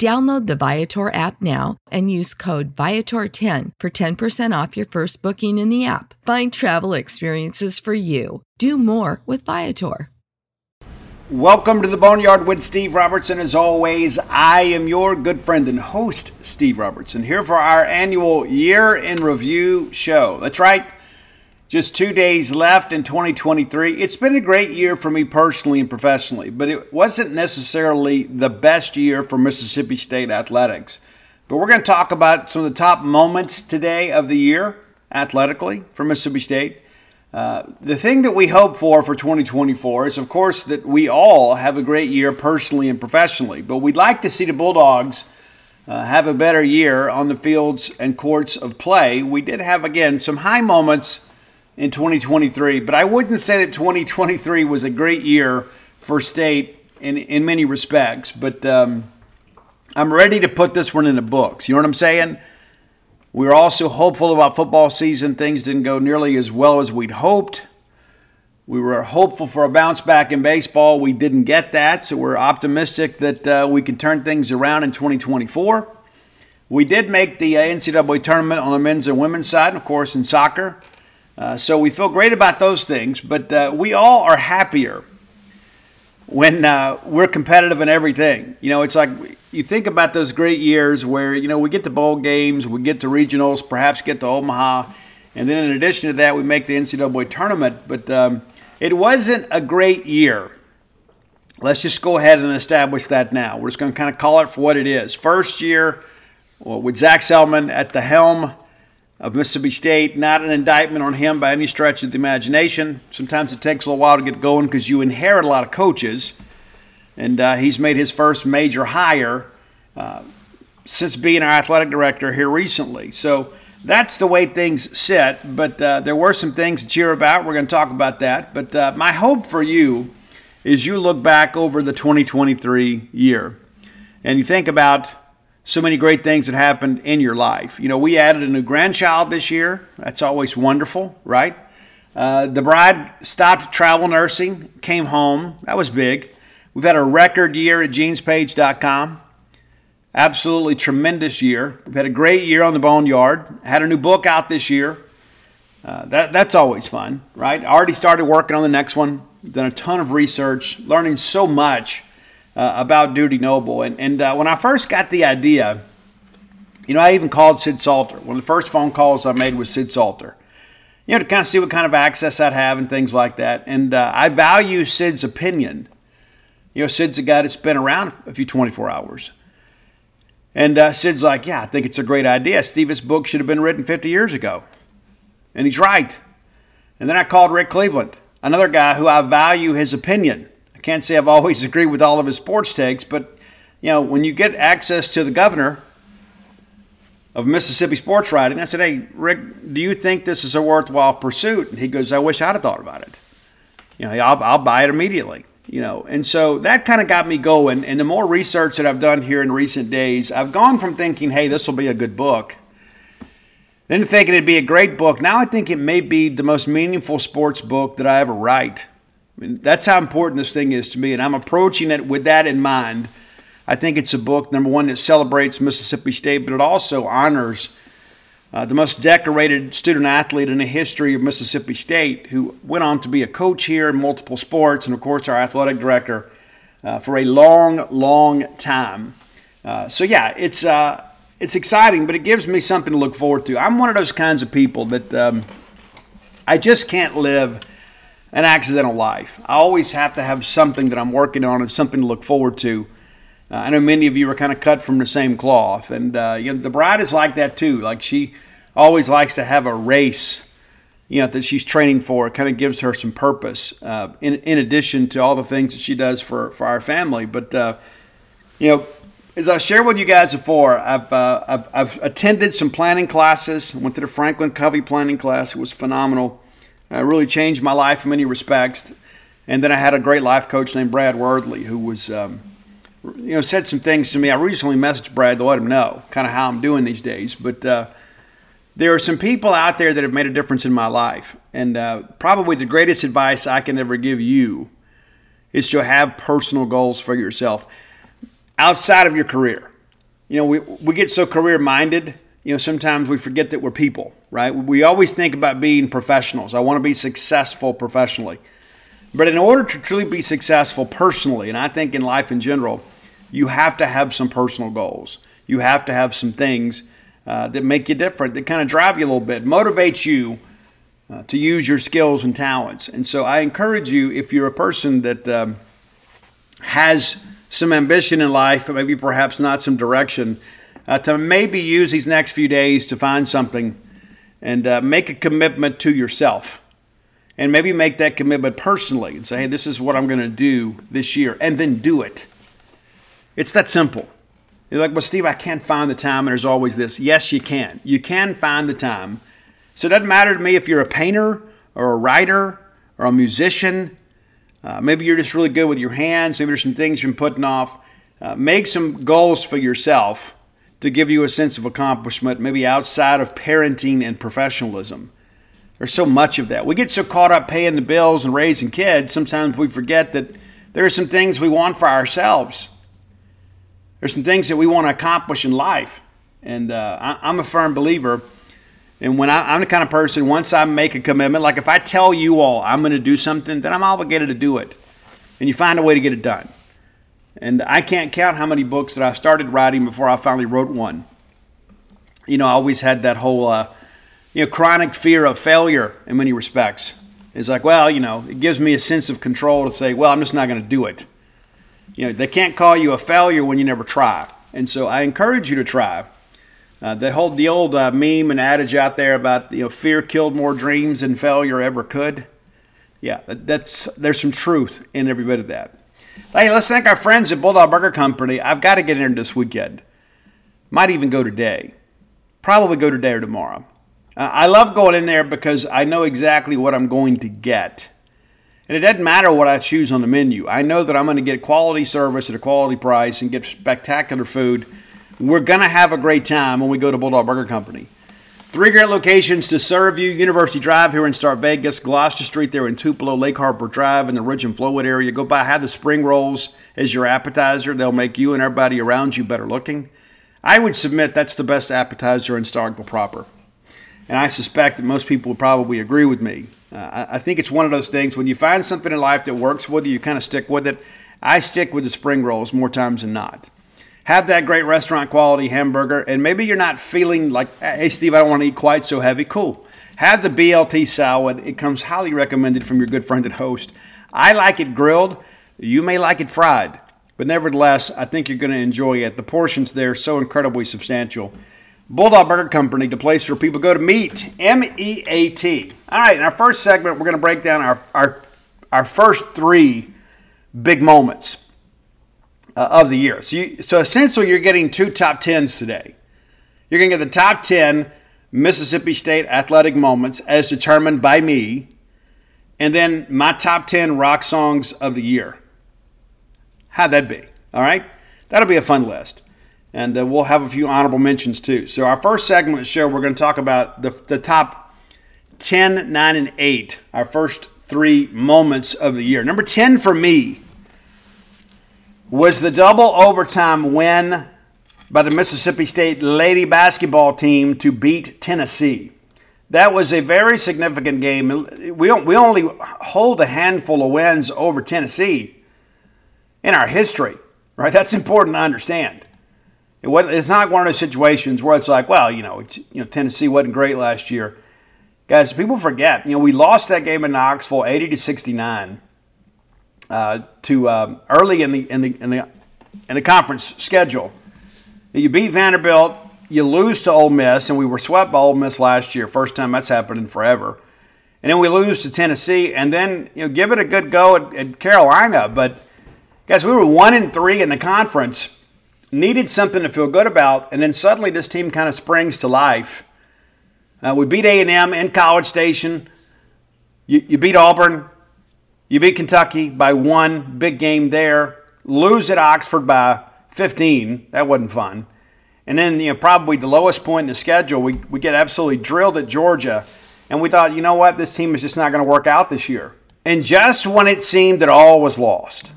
Download the Viator app now and use code Viator10 for 10% off your first booking in the app. Find travel experiences for you. Do more with Viator. Welcome to the Boneyard with Steve Robertson. As always, I am your good friend and host, Steve Robertson, here for our annual Year in Review show. That's right. Just 2 days left in 2023. It's been a great year for me personally and professionally, but it wasn't necessarily the best year for Mississippi State athletics. But we're going to talk about some of the top moments today of the year athletically for Mississippi State. The thing that we hope for 2024 is, of course, that we all have a great year personally and professionally. But we'd like to see the Bulldogs have a better year on the fields and courts of play. We did have, again, some high moments in 2023, but I wouldn't say that 2023 was a great year for State in many respects, but I'm ready to put this one in the books. You know what I'm saying? We were also hopeful about football season. Things didn't go nearly as well as we'd hoped. We were hopeful for a bounce back in baseball. We didn't get that, so we're optimistic that we can turn things around in 2024. We did make the NCAA tournament on the men's and women's side, and of course in soccer. So we feel great about those things, but we all are happier when we're competitive in everything. You know, it's like you think about those great years where, you know, we get to bowl games, we get to regionals, perhaps get to Omaha, and then in addition to that, we make the NCAA tournament. But it wasn't a great year. Let's just go ahead and establish that now. We're just going to kind of call it for what it is. First year with Zach Selman at the helm of Mississippi State, not an indictment on him by any stretch of the imagination. Sometimes it takes a little while to get going because you inherit a lot of coaches, and he's made his first major hire since being our athletic director here recently. So that's the way things sit, but there were some things to cheer about. We're going to talk about that. But my hope for you is you look back over the 2023 year and you think about so many great things that happened in your life. You know, we added a new grandchild this year. That's always wonderful, right? The bride stopped travel nursing, came home. That was big. We've had a record year at jeanspage.com. Absolutely tremendous year. We've had a great year on the Boneyard. Had a new book out this year. That's always fun, right? I already started working on the next one. Done a ton of research, learning so much about Duty Noble. And when I first got the idea, you know, I even called Sid Salter. One of the first phone calls I made was Sid Salter, you know, to kind of see what kind of access I'd have and things like that. And I value Sid's opinion. You know, Sid's a guy that's been around a few 24 hours. And Sid's like, yeah, I think it's a great idea. Steve's book should have been written 50 years ago. And he's right. And then I called Rick Cleveland, another guy who I value his opinion. Can't say I've always agreed with all of his sports takes, but you know, when you get access to the governor of Mississippi sports writing, I said, hey, Rick, do you think this is a worthwhile pursuit? And he goes, I wish I'd have thought about it. You know, I'll buy it immediately. You know, and so that kind of got me going. And the more research that I've done here in recent days, I've gone from thinking, hey, this will be a good book, then thinking it'd be a great book. Now I think it may be the most meaningful sports book that I ever write. I mean, that's how important this thing is to me, and I'm approaching it with that in mind. I think it's a book, number one, that celebrates Mississippi State, but it also honors the most decorated student-athlete in the history of Mississippi State, who went on to be a coach here in multiple sports and, of course, our athletic director for a long, long time. So, yeah, it's exciting, but it gives me something to look forward to. I'm one of those kinds of people that I just can't live an accidental life. I always have to have something that I'm working on and something to look forward to. I know many of you are kind of cut from the same cloth. And you know, the bride is like that, too. Like, she always likes to have a race, you know, that she's training for. It kind of gives her some purpose in addition to all the things that she does for our family. But, you know, as I shared with you guys before, I've attended some planning classes. I went to the Franklin Covey planning class. It was phenomenal. It really changed my life in many respects. And then I had a great life coach named Brad Wordley, who was you know, said some things to me. I recently messaged Brad to let him know kind of how I'm doing these days. But there are some people out there that have made a difference in my life. And probably the greatest advice I can ever give you is to have personal goals for yourself outside of your career. You know, we get so career-minded. You know, sometimes we forget that we're people, right? We always think about being professionals. I want to be successful professionally. But in order to truly be successful personally, and I think in life in general, you have to have some personal goals. You have to have some things that make you different, that kind of drive you a little bit, motivate you to use your skills and talents. And so I encourage you, if you're a person that has some ambition in life, but maybe perhaps not some direction, to maybe use these next few days to find something and make a commitment to yourself. And maybe make that commitment personally and say, hey, this is what I'm going to do this year, and then do it. It's that simple. You're like, well, Steve, I can't find the time, and there's always this. Yes, you can. You can find the time. So it doesn't matter to me if you're a painter or a writer or a musician. Maybe you're just really good with your hands. Maybe there's some things you've been putting off. Make some goals for yourself to give you a sense of accomplishment, maybe outside of parenting and professionalism. There's so much of that. We get so caught up paying the bills and raising kids, sometimes we forget that there are some things we want for ourselves. There's some things that we want to accomplish in life. And I'm a firm believer. And when I'm the kind of person, once I make a commitment, like if I tell you all I'm going to do something, then I'm obligated to do it. And you find a way to get it done. And I can't count how many books that I started writing before I finally wrote one. You know, I always had that whole you know, chronic fear of failure in many respects. It's like, well, you know, it gives me a sense of control to say, well, I'm just not going to do it. You know, they can't call you a failure when you never try. And so I encourage you to try. The old meme and adage out there about, you know, fear killed more dreams than failure ever could. Yeah, there's some truth in every bit of that. Hey, let's thank our friends at Bulldog Burger Company. I've got to get in this weekend. Might even go today. Probably go today or tomorrow. I love going in there because I know exactly what I'm going to get. And it doesn't matter what I choose on the menu. I know that I'm going to get quality service at a quality price and get spectacular food. We're going to have a great time when we go to Bulldog Burger Company. 3 great locations to serve you. University Drive here in Starkville, Gloucester Street there in Tupelo, Lake Harbor Drive in the Ridge and Flowood area. Go by, have the spring rolls as your appetizer. They'll make you and everybody around you better looking. I would submit that's the best appetizer in Starkville proper. And I suspect that most people would probably agree with me. I think it's one of those things, when you find something in life that works with you kind of stick with it. I stick with the spring rolls more times than not. Have that great restaurant quality hamburger, and maybe you're not feeling like, hey, Steve, I don't want to eat quite so heavy. Cool. Have the BLT salad. It comes highly recommended from your good friend and host. I like it grilled. You may like it fried. But nevertheless, I think you're going to enjoy it. The portions there are so incredibly substantial. Bulldog Burger Company, the place where people go to meet, M-E-A-T. All right, in our first segment, we're going to break down our first 3 big moments of the year. So essentially, you're getting 2 top 10s today. You're going to get the top 10 Mississippi State athletic moments as determined by me, and then my top 10 rock songs of the year. How'd that be? All right, that'll be a fun list. And we'll have a few honorable mentions, too. So our first segment of the show, we're going to talk about the top 10, 9, and 8, our first 3 moments of the year. Number 10 for me was the double overtime win by the Mississippi State Lady Basketball team to beat Tennessee. That was a very significant game. We only hold a handful of wins over Tennessee in our history, right? That's important to understand. It's not one of those situations where it's like, well, Tennessee wasn't great last year. Guys, people forget, we lost that game in Knoxville 80-69 to early in the conference schedule. You beat Vanderbilt, you lose to Ole Miss, and we were swept by Ole Miss last year. First time that's happened in forever. And then we lose to Tennessee, and then give it a good go at Carolina. But guys, we were 1-3 in the conference, needed something to feel good about, and then suddenly this team kind of springs to life. We beat A&M in College Station. You beat Auburn. You beat Kentucky by 1, big game there. Lose at Oxford by 15. That wasn't fun. And then, probably the lowest point in the schedule, we get absolutely drilled at Georgia. And we thought, this team is just not going to work out this year. And just when it seemed that all was lost,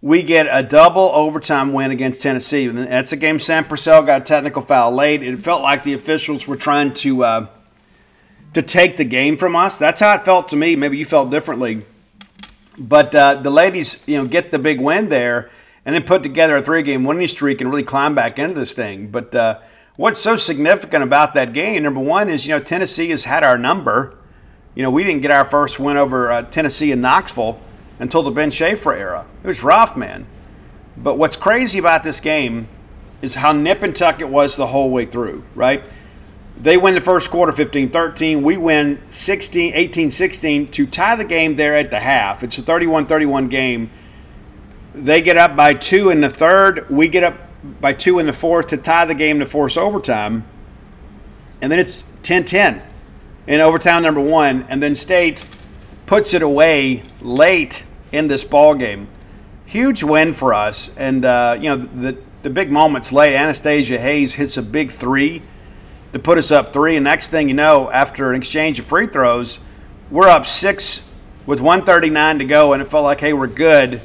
we get a double overtime win against Tennessee. And that's a game Sam Purcell got a technical foul late. It felt like the officials were trying to take the game from us. That's how it felt to me. Maybe you felt differently. But the ladies, get the big win there and then put together a 3-game winning streak and really climb back into this thing. But what's so significant about that game, number one, is, Tennessee has had our number. We didn't get our first win over Tennessee in Knoxville until the Ben Schaefer era. It was rough, man. But what's crazy about this game is how nip and tuck it was the whole way through, right? They win the first quarter 15-13. We win 18-16 to tie the game there at the half. It's a 31-31 game. They get up by 2 in the third. We get up by 2 in the fourth to tie the game to force overtime. And then it's 10-10 in overtime number 1. And then State puts it away late in this ball game. Huge win for us. And, the big moments late, Anastasia Hayes hits a big 3 to put us up 3. And next thing you know, after an exchange of free throws, we're up 6 with 1:39 to go. And it felt like, hey, we're good.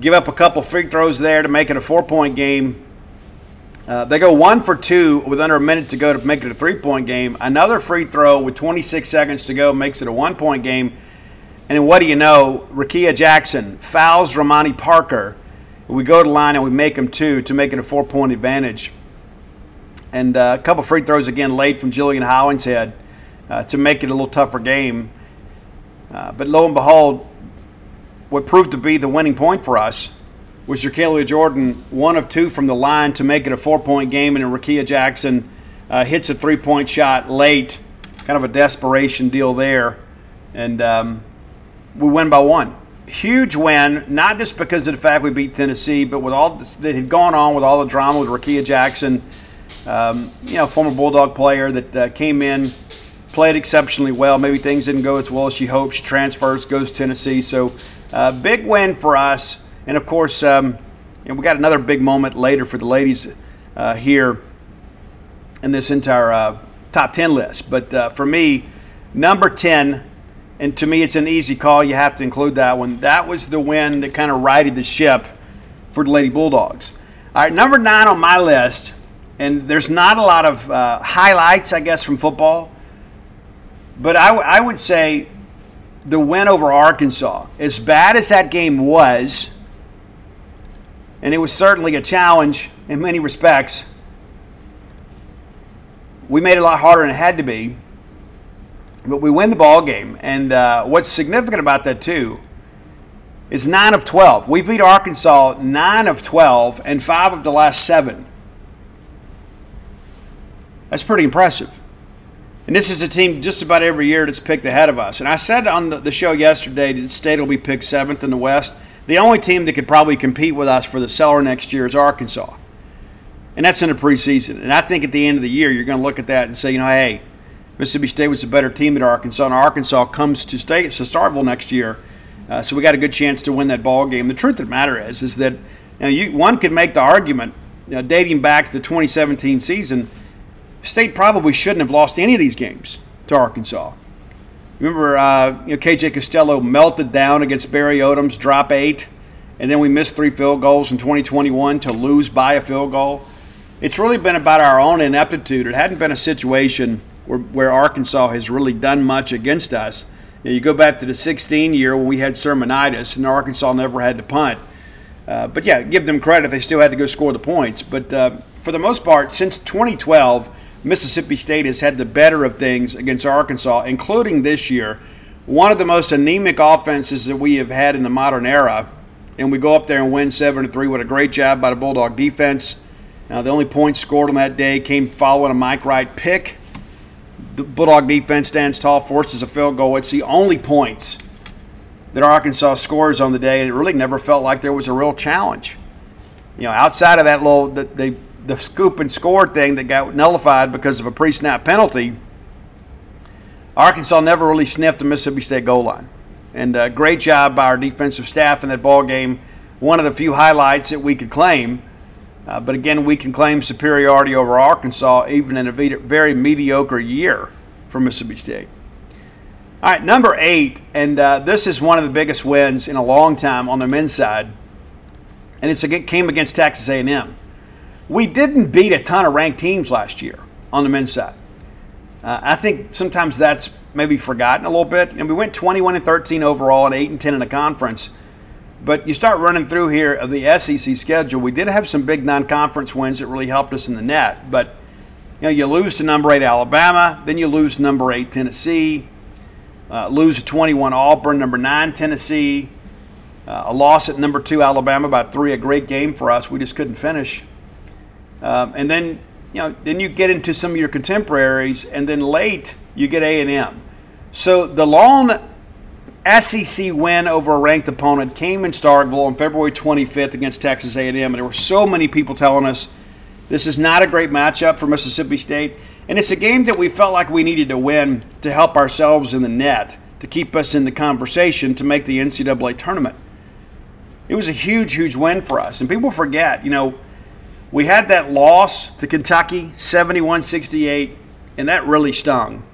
Give up a couple free throws there to make it a 4-point game. They go 1 for 2 with under a minute to go to make it a 3-point game. Another free throw with 26 seconds to go makes it a 1-point game. And then what do you know? Rakia Jackson fouls Romani Parker. We go to line and we make them 2 to make it a 4-point advantage. And a couple free throws again late from Jillian Hollingshead to make it a little tougher game. But lo and behold, what proved to be the winning point for us was Rakia Jordan 1 of 2 from the line to make it a 4-point game. And then Rakia Jackson hits a 3-point shot late. Kind of a desperation deal there. And we win by 1. Huge win, not just because of the fact we beat Tennessee, but with all that had gone on with all the drama with Rakia Jackson, former Bulldog player that came in, played exceptionally well. Maybe things didn't go as well as she hoped. She transfers, goes to Tennessee. So big win for us. And, of course, we got another big moment later for the ladies here in this entire top 10 list. But for me, number 10 – and to me, it's an easy call. You have to include that one. That was the win that kind of righted the ship for the Lady Bulldogs. All right, number 9 on my list, and there's not a lot of highlights, I guess, from football. But I would say the win over Arkansas, as bad as that game was, and it was certainly a challenge in many respects, we made it a lot harder than it had to be. But we win the ball game, and what's significant about that, too, is 9 of 12. We've beat Arkansas 9 of 12 and 5 of the last 7. That's pretty impressive. And this is a team just about every year that's picked ahead of us. And I said on the show yesterday that State will be picked 7th in the West. The only team that could probably compete with us for the cellar next year is Arkansas. And that's in the preseason. And I think at the end of the year, you're going to look at that and say, hey, Mississippi State was a better team than Arkansas, and Arkansas comes to State to Starkville next year, so we got a good chance to win that ball game. The truth of the matter is that one could make the argument, dating back to the 2017 season, State probably shouldn't have lost any of these games to Arkansas. Remember, KJ Costello melted down against Barry Odom's drop 8, and then we missed 3 field goals in 2021 to lose by a field goal. It's really been about our own ineptitude. It hadn't been a situation where Arkansas has really done much against us. Now, you go back to the 16 year when we had sermonitis and Arkansas never had to punt. But yeah, give them credit. They still had to go score the points. But for the most part, since 2012, Mississippi State has had the better of things against Arkansas, including this year. One of the most anemic offenses that we have had in the modern era. And we go up there and win 7-3. What a great job by the Bulldog defense. Now, the only points scored on that day came following a Mike Wright pick. The Bulldog defense stands tall, forces a field goal. It's the only points that Arkansas scores on the day, and it really never felt like there was a real challenge. You know, outside of that little the scoop and score thing that got nullified because of a pre-snap penalty, Arkansas never really sniffed the Mississippi State goal line. And a great job by our defensive staff in that ball game. One of the few highlights that we could claim. But again, we can claim superiority over Arkansas even in a very mediocre year for Mississippi State. All right, number 8, and this is one of the biggest wins in a long time on the men's side, and it came against Texas A&M. We didn't beat a ton of ranked teams last year on the men's side. I think sometimes that's maybe forgotten a little bit, and we went 21-13 overall and 8-10 in the conference. But you start running through here of the SEC schedule. We did have some big non-conference wins that really helped us in the net. But, you know, you lose to number 8 Alabama. Then you lose to number 8 Tennessee. Lose to 21 Auburn, number 9 Tennessee. A loss at number 2 Alabama by 3, a great game for us. We just couldn't finish. And then, you know, then you get into some of your contemporaries. And then late, you get A&M. So the long SEC win over a ranked opponent came in Starkville on February 25th against Texas A&M, and there were so many people telling us this is not a great matchup for Mississippi State, and it's a game that we felt like we needed to win to help ourselves in the net, to keep us in the conversation, to make the NCAA tournament. It was a huge, huge win for us, and people forget, you know, we had that loss to Kentucky, 71-68, and that really stung.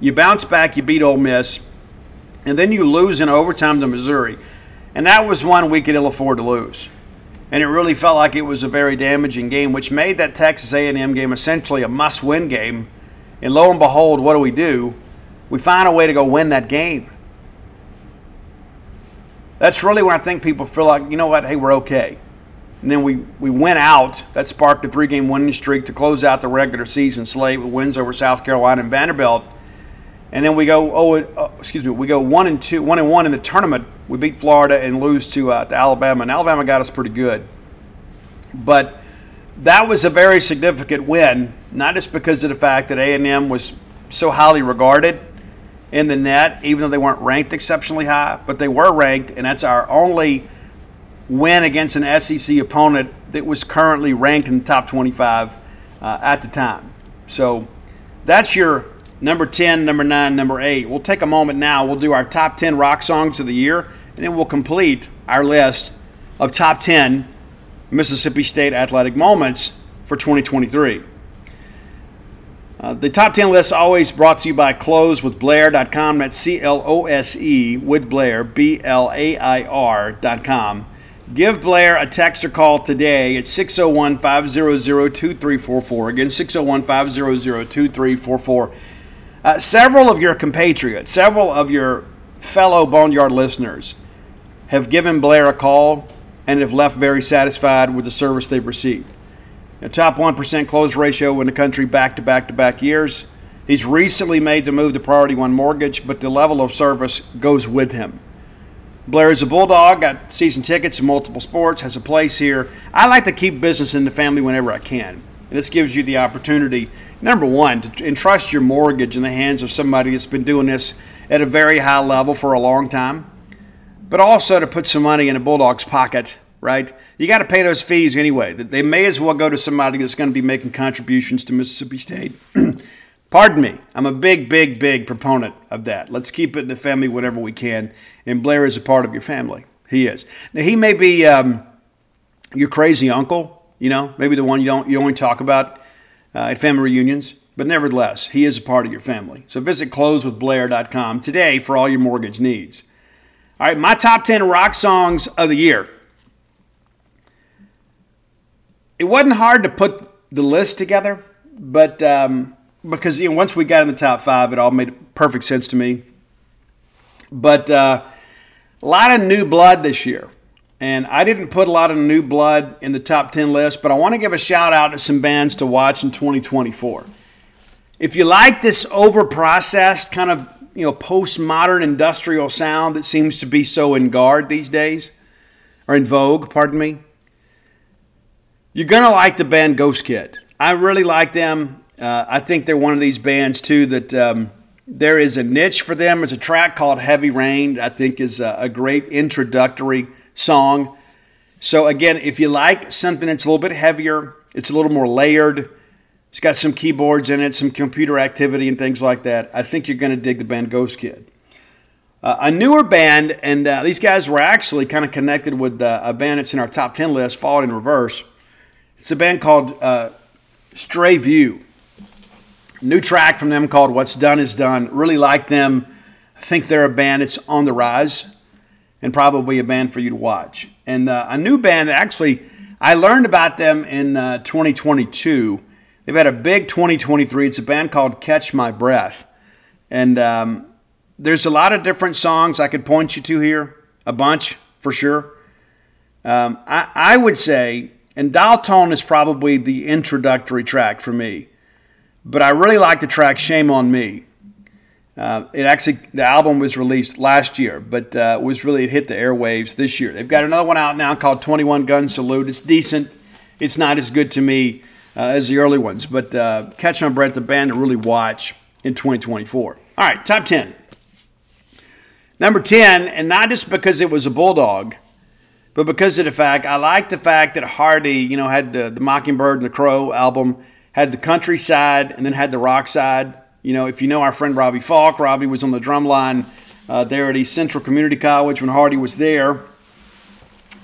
You bounce back, you beat Ole Miss, and then you lose in overtime to Missouri. And that was one we could ill afford to lose. And it really felt like it was a very damaging game, which made that Texas A&M game essentially a must-win game. And lo and behold, what do? We find a way to go win that game. That's really when I think people feel like, you know what, hey, we're okay. And then we went out. That sparked a 3-game winning streak to close out the regular season slate with wins over South Carolina and Vanderbilt. And then we go 1-1 in the tournament. We beat Florida and lose to Alabama. And Alabama got us pretty good. But that was a very significant win, not just because of the fact that A&M was so highly regarded in the net, even though they weren't ranked exceptionally high, but they were ranked, and that's our only win against an SEC opponent that was currently ranked in the top 25 at the time. So that's your number 10, number 9, number 8. We'll take a moment now. We'll do our top 10 rock songs of the year, and then we'll complete our list of top 10 Mississippi State athletic moments for 2023. The top 10 list always brought to you by closewithblair.com. That's C-L-O-S-E with Blair, B-L-A-I-R.com. Give Blair a text or call today at 601-500-2344. Again, 601-500-2344. Several of your compatriots, several of your fellow Boneyard listeners have given Blair a call and have left very satisfied with the service they've received. A top 1% close ratio in the country back-to-back-to-back years. He's recently made the move to Priority One Mortgage, but the level of service goes with him. Blair is a Bulldog, got season tickets in multiple sports, has a place here. I like to keep business in the family whenever I can. And this gives you the opportunity, number one, to entrust your mortgage in the hands of somebody that's been doing this at a very high level for a long time, but also to put some money in a Bulldog's pocket, right? You got to pay those fees anyway. They may as well go to somebody that's going to be making contributions to Mississippi State. Pardon me. I'm a big proponent of that. Let's keep it in the family whenever we can, and Blair is a part of your family. He is. Now, he may be your crazy uncle, you know, maybe the one you only talk about at family reunions. But nevertheless, he is a part of your family. So visit closewithblair.com today for all your mortgage needs. All right, my top 10 rock songs of the year. It wasn't hard to put the list together, but because once we got in the top five, it all made perfect sense to me. But a lot of new blood this year. And I didn't put a lot of new blood in the top 10 list, but I want to give a shout-out to some bands to watch in 2024. If you like this over-processed kind of postmodern industrial sound that seems to be so in vogue, you're going to like the band Ghost Kid. I really like them. I think they're one of these bands, too, that there is a niche for them. There's a track called Heavy Rain that I think is a great introductory song. So, again, if you like something that's a little bit heavier, it's a little more layered, it's got some keyboards in it, some computer activity and things like that, I think you're going to dig the band Ghost Kid. A newer band, and these guys were actually kind of connected with a band that's in our top 10 list, Falling in Reverse. It's a band called Stray View. New track from them called What's Done Is Done. Really like them. I think they're a band that's on the rise and probably a band for you to watch. And a new band that actually I learned about them in 2022. They've had a big 2023. It's a band called Catch My Breath. And there's a lot of different songs I could point you to here. A bunch, for sure. I would say, and Dial Tone is probably the introductory track for me. But I really like the track Shame on Me. The album was released last year, but it hit the airwaves this year. They've got another one out now called 21 Gun Salute. It's decent. It's not as good to me as the early ones, but Catch My Breath, the band to really watch in 2024. All right, top 10. Number 10, and not just because it was a Bulldog, but because of the fact, I like the fact that Hardy, had the Mockingbird and the Crow album, had the country side, and then had the rock side. If you know our friend Robbie Falk, Robbie was on the drum line there at East Central Community College when Hardy was there.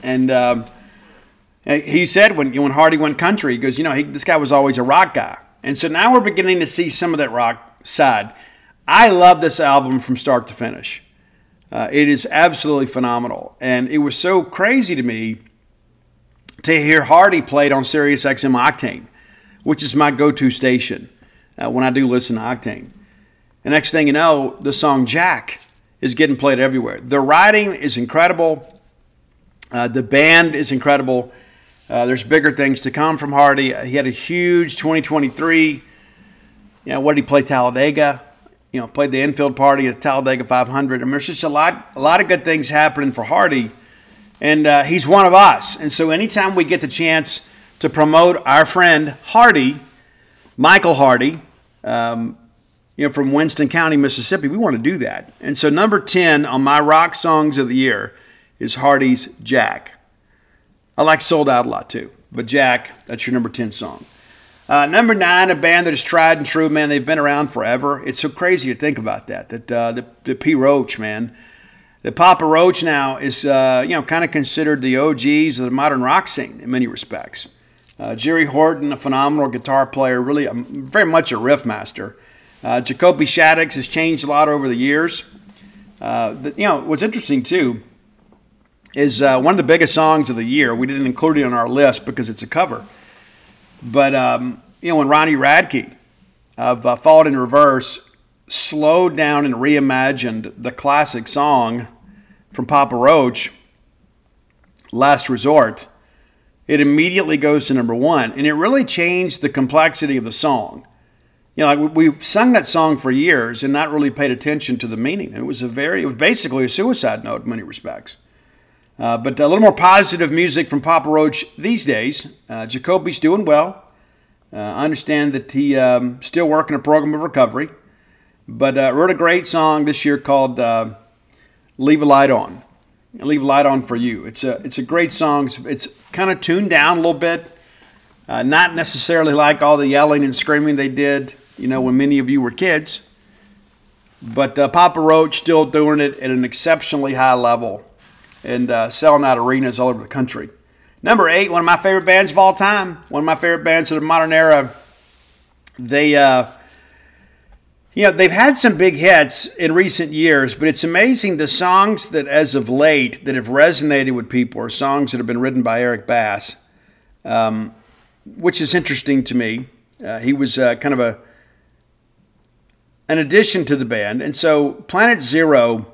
And he said when Hardy went country, he goes, this guy was always a rock guy. And so now we're beginning to see some of that rock side. I love this album from start to finish. It is absolutely phenomenal. And it was so crazy to me to hear Hardy played on Sirius XM Octane, which is my go-to station when I do listen to Octane. The next thing you know, the song Jack is getting played everywhere. The writing is incredible. The band is incredible. There's bigger things to come from Hardy. He had a huge 2023. What did he play? Talladega. Played the infield party at Talladega 500. I mean, there's just a lot of good things happening for Hardy, and he's one of us. And so anytime we get the chance to promote our friend Hardy, Michael Hardy, from Winston County, Mississippi, we want to do that. And so number 10 on my rock songs of the year is Hardy's Jack. I like Sold Out a lot too, but Jack, that's your number 10 song. Number 9, a band that is tried and true, man. They've been around forever. It's so crazy to think about that P. Roach, man. The Papa Roach now is, kind of considered the OGs of the modern rock scene in many respects. Jerry Horton, a phenomenal guitar player, really very much a riff master. Jacoby Shaddix has changed a lot over the years. What's interesting, too, is one of the biggest songs of the year. We didn't include it on our list because it's a cover. But, when Ronnie Radke of Falling in Reverse slowed down and reimagined the classic song from Papa Roach, Last Resort, it immediately goes to number 1. And it really changed the complexity of the song. We've sung that song for years and not really paid attention to the meaning. It was basically a suicide note in many respects. But a little more positive music from Papa Roach these days. Jacoby's doing well. I understand that he's still working a program of recovery. But wrote a great song this year called Leave a Light On. Leave a Light On for You. It's a great song. It's kind of tuned down a little bit. Not necessarily like all the yelling and screaming they did, when many of you were kids. But Papa Roach still doing it at an exceptionally high level, and selling out arenas all over the country. Number 8, one of my favorite bands of all time, one of my favorite bands of the modern era. They, they've had some big hits in recent years, but it's amazing the songs that as of late that have resonated with people are songs that have been written by Eric Bass. which is interesting to me. He was kind of an addition to the band. And so Planet Zero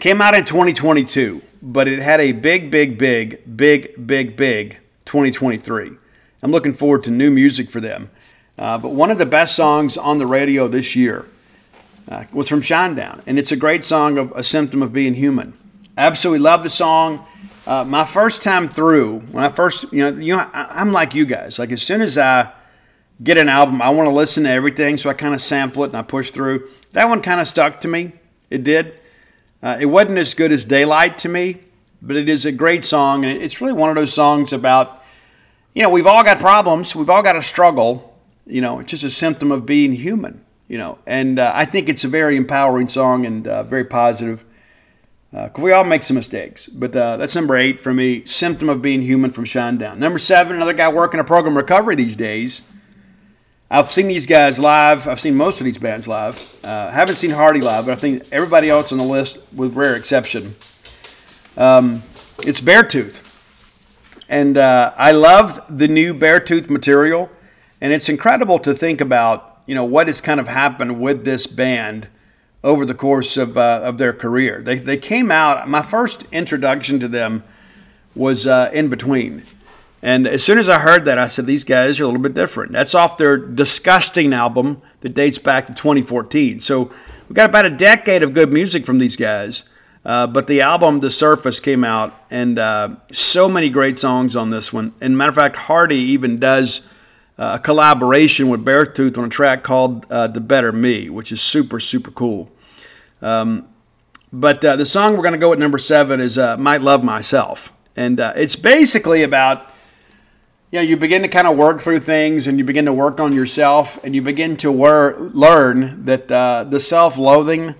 came out in 2022, but it had a big 2023. I'm looking forward to new music for them. But one of the best songs on the radio this year was from Shinedown, and it's a great song of a symptom of being human. I absolutely love the song. My first time through, when I first, I'm like you guys. Like as soon as I get an album, I want to listen to everything, so I kind of sample it and I push through. That one kind of stuck to me. It did. It wasn't as good as Daylight to me, but it is a great song, and it's really one of those songs about, we've all got problems, we've all got a struggle, it's just a symptom of being human, and I think it's a very empowering song and very positive. We all make some mistakes, but that's number 8 for me, Symptom of Being Human from Shinedown. Number 7, another guy working a program recovery these days. I've seen these guys live. I've seen most of these bands live. I haven't seen Hardy live, but I think everybody else on the list, with rare exception, it's Beartooth. And I loved the new Beartooth material, and it's incredible to think about, what has kind of happened with this band over the course of their career. They came out, my first introduction to them was In Between. And as soon as I heard that, I said, these guys are a little bit different. That's off their Disgusting album that dates back to 2014. So we got about a decade of good music from these guys. But the album, The Surface, came out, and so many great songs on this one. And matter of fact, Hardy even does a collaboration with Beartooth on a track called The Better Me, which is super, super cool. But the song we're going to go at number 7 is Might Love Myself. And it's basically about... you begin to kind of work through things, and you begin to work on yourself, and you begin to learn that the self-loathing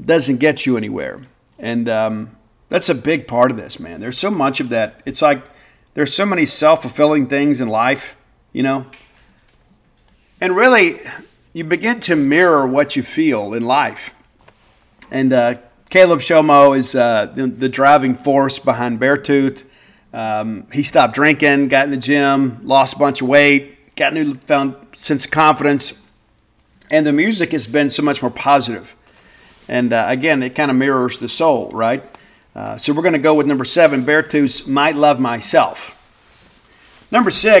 doesn't get you anywhere. And that's a big part of this, man. There's so much of that. It's like there's so many self-fulfilling things in life, And really, you begin to mirror what you feel in life. And Caleb Shomo is the driving force behind Beartooth. He stopped drinking, got in the gym, lost a bunch of weight, got a newfound sense of confidence, and the music has been so much more positive. And again, it kind of mirrors the soul, right? So we're going to go with number 7, Beartooth's Might Love Myself. Number 6,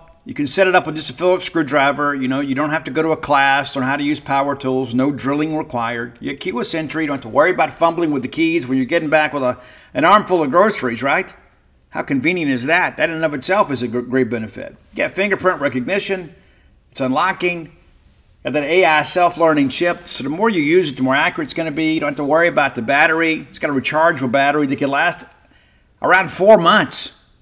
You can set it up with just a Phillips screwdriver. You don't have to go to a class on how to use power tools. No drilling required. You get keyless entry. You don't have to worry about fumbling with the keys when you're getting back with an armful of groceries, right? How convenient is that? That in and of itself is a great benefit. You got fingerprint recognition. It's unlocking. You got that AI self-learning chip. So the more you use it, the more accurate it's going to be. You don't have to worry about the battery. It's got a rechargeable battery that can last around 4 months,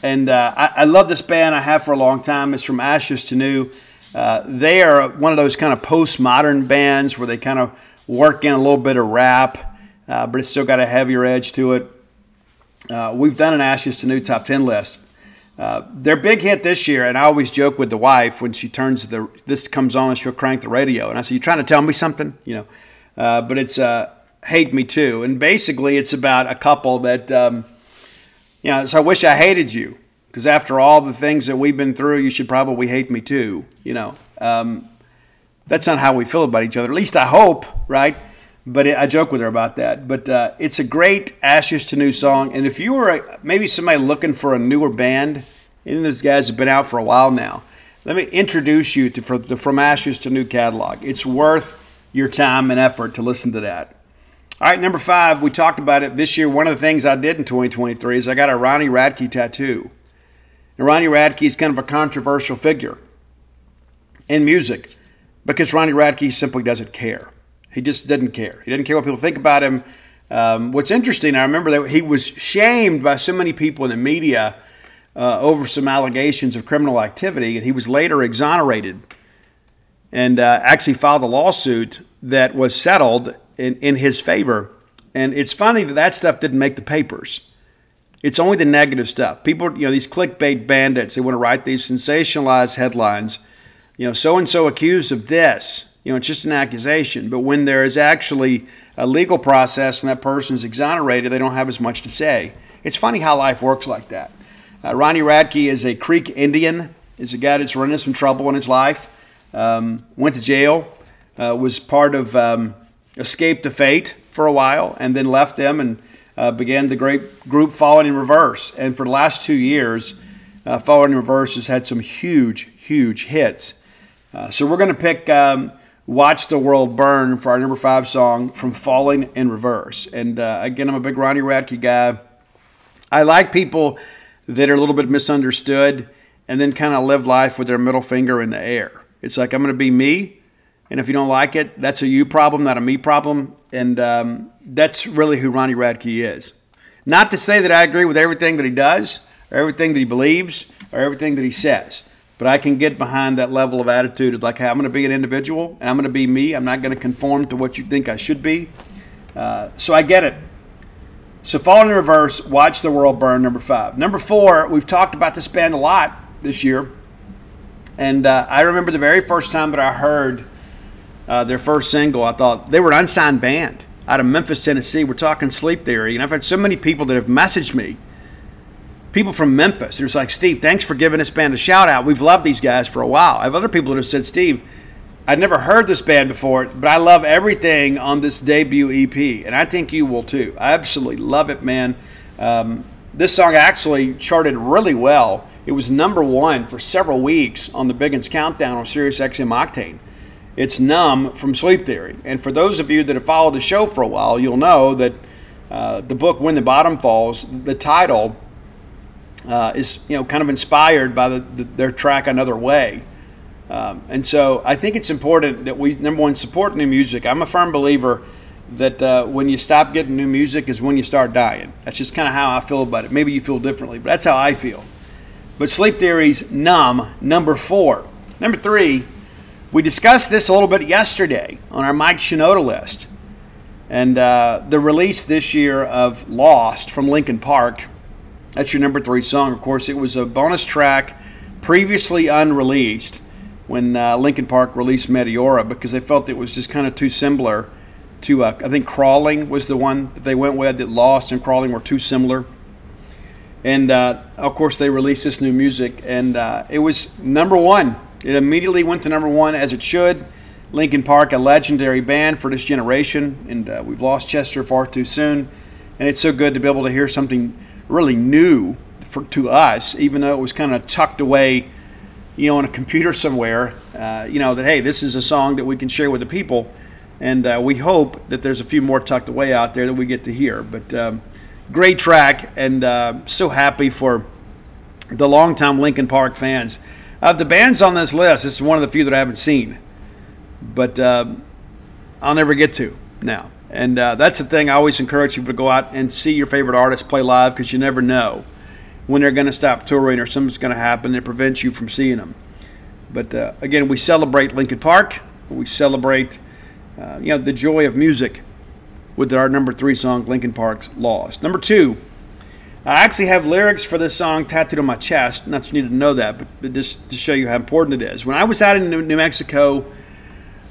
And I love this band. I have for a long time. It's from Ashes to New. They are one of those kind of postmodern bands where they kind of work in a little bit of rap, but it's still got a heavier edge to it. We've done an Ashes to New top 10 list. Their big hit this year, and I always joke with the wife when she this comes on and she'll crank the radio, and I say, "You trying to tell me something?" You know. But it's "Hate Me Too," and basically it's about a couple that. Yeah, so I wish I hated you, because after all the things that we've been through, you should probably hate me too. You know, that's not how we feel about each other. At least I hope, right? But I joke with her about that. But it's a great Ashes to New song. And if you were maybe somebody looking for a newer band, and those guys have been out for a while now, let me introduce you to the From Ashes to New catalog. It's worth your time and effort to listen to that. All right, number 5, we talked about it this year. One of the things I did in 2023 is I got a Ronnie Radke tattoo. And Ronnie Radke is kind of a controversial figure in music because Ronnie Radke simply doesn't care. He just didn't care. He didn't care what people think about him. What's interesting, I remember that he was shamed by so many people in the media over some allegations of criminal activity, and he was later exonerated and actually filed a lawsuit that was settled in his favor. And it's funny that stuff didn't make the papers. It's only the negative stuff. People, you know, these clickbait bandits, they want to write these sensationalized headlines. You know, so-and-so accused of this. You know, it's just an accusation. But when there is actually a legal process and that person's exonerated, they don't have as much to say. It's funny how life works like that. Ronnie Radke is a Creek Indian. He's a guy that's run into some trouble in his life. Went to jail. Was part of... escaped the fate for a while and then left them and began the great group Falling in Reverse. And for the last 2 years, Falling in Reverse has had some huge hits. So we're going to pick Watch the World Burn for our number 5 song from Falling in Reverse. And again, I'm a big Ronnie Radke guy. I like people that are a little bit misunderstood and then kind of live life with their middle finger in the air. It's like, I'm going to be me, and if you don't like it, that's a you problem, not a me problem. And that's really who Ronnie Radke is. Not to say that I agree with everything that he does or everything that he believes or everything that he says. But I can get behind that level of attitude of like, hey, I'm going to be an individual, and I'm going to be me. I'm not going to conform to what you think I should be. So I get it. So Falling in Reverse, Watch the World Burn, number 5. Number 4, we've talked about this band a lot this year. And I remember the very first time that I heard their first single, I thought they were an unsigned band out of Memphis, Tennessee. We're talking Sleep Theory. And I've had so many people that have messaged me, people from Memphis. It was like, Steve, thanks for giving this band a shout out. We've loved these guys for a while. I have other people that have said, Steve, I'd never heard this band before, but I love everything on this debut EP. And I think you will too. I absolutely love it, man. This song actually charted really well. It was number 1 for several weeks on the Biggins Countdown on Sirius XM Octane. It's Numb from Sleep Theory. And for those of you that have followed the show for a while, you'll know that the book When the Bottom Falls, the title is, you know, kind of inspired by their track Another Way. And so I think it's important that we, number 1, support new music. I'm a firm believer that when you stop getting new music is when you start dying. That's just kind of how I feel about it. Maybe you feel differently, but that's how I feel. But Sleep Theory's Numb, number 4. Number 3, we discussed this a little bit yesterday on our Mike Shinoda list. And the release this year of Lost from Linkin Park. That's your number 3 song. Of course, it was a bonus track previously unreleased when Linkin Park released Meteora because they felt it was just kind of too similar to, I think Crawling was the one that they went with, that Lost and Crawling were too similar. And, of course, they released this new music, and it was number 1. It immediately went to number 1, as it should. Linkin Park, a legendary band for this generation, and we've lost Chester far too soon. And it's so good to be able to hear something really new to us, even though it was kind of tucked away, you know, on a computer somewhere, you know, that, hey, this is a song that we can share with the people. And we hope that there's a few more tucked away out there that we get to hear. But great track, and so happy for the longtime Linkin Park fans. Of the bands on this list, this is one of the few that I haven't seen, but I'll never get to now. And that's the thing. I always encourage people to go out and see your favorite artists play live, because you never know when they're going to stop touring or something's going to happen that prevents you from seeing them. But again, we celebrate Linkin Park. We celebrate you know, the joy of music with our number 3 song, Linkin Park's Lost. Number 2, I actually have lyrics for this song tattooed on my chest. Not that you need to know that, but just to show you how important it is. When I was out in New Mexico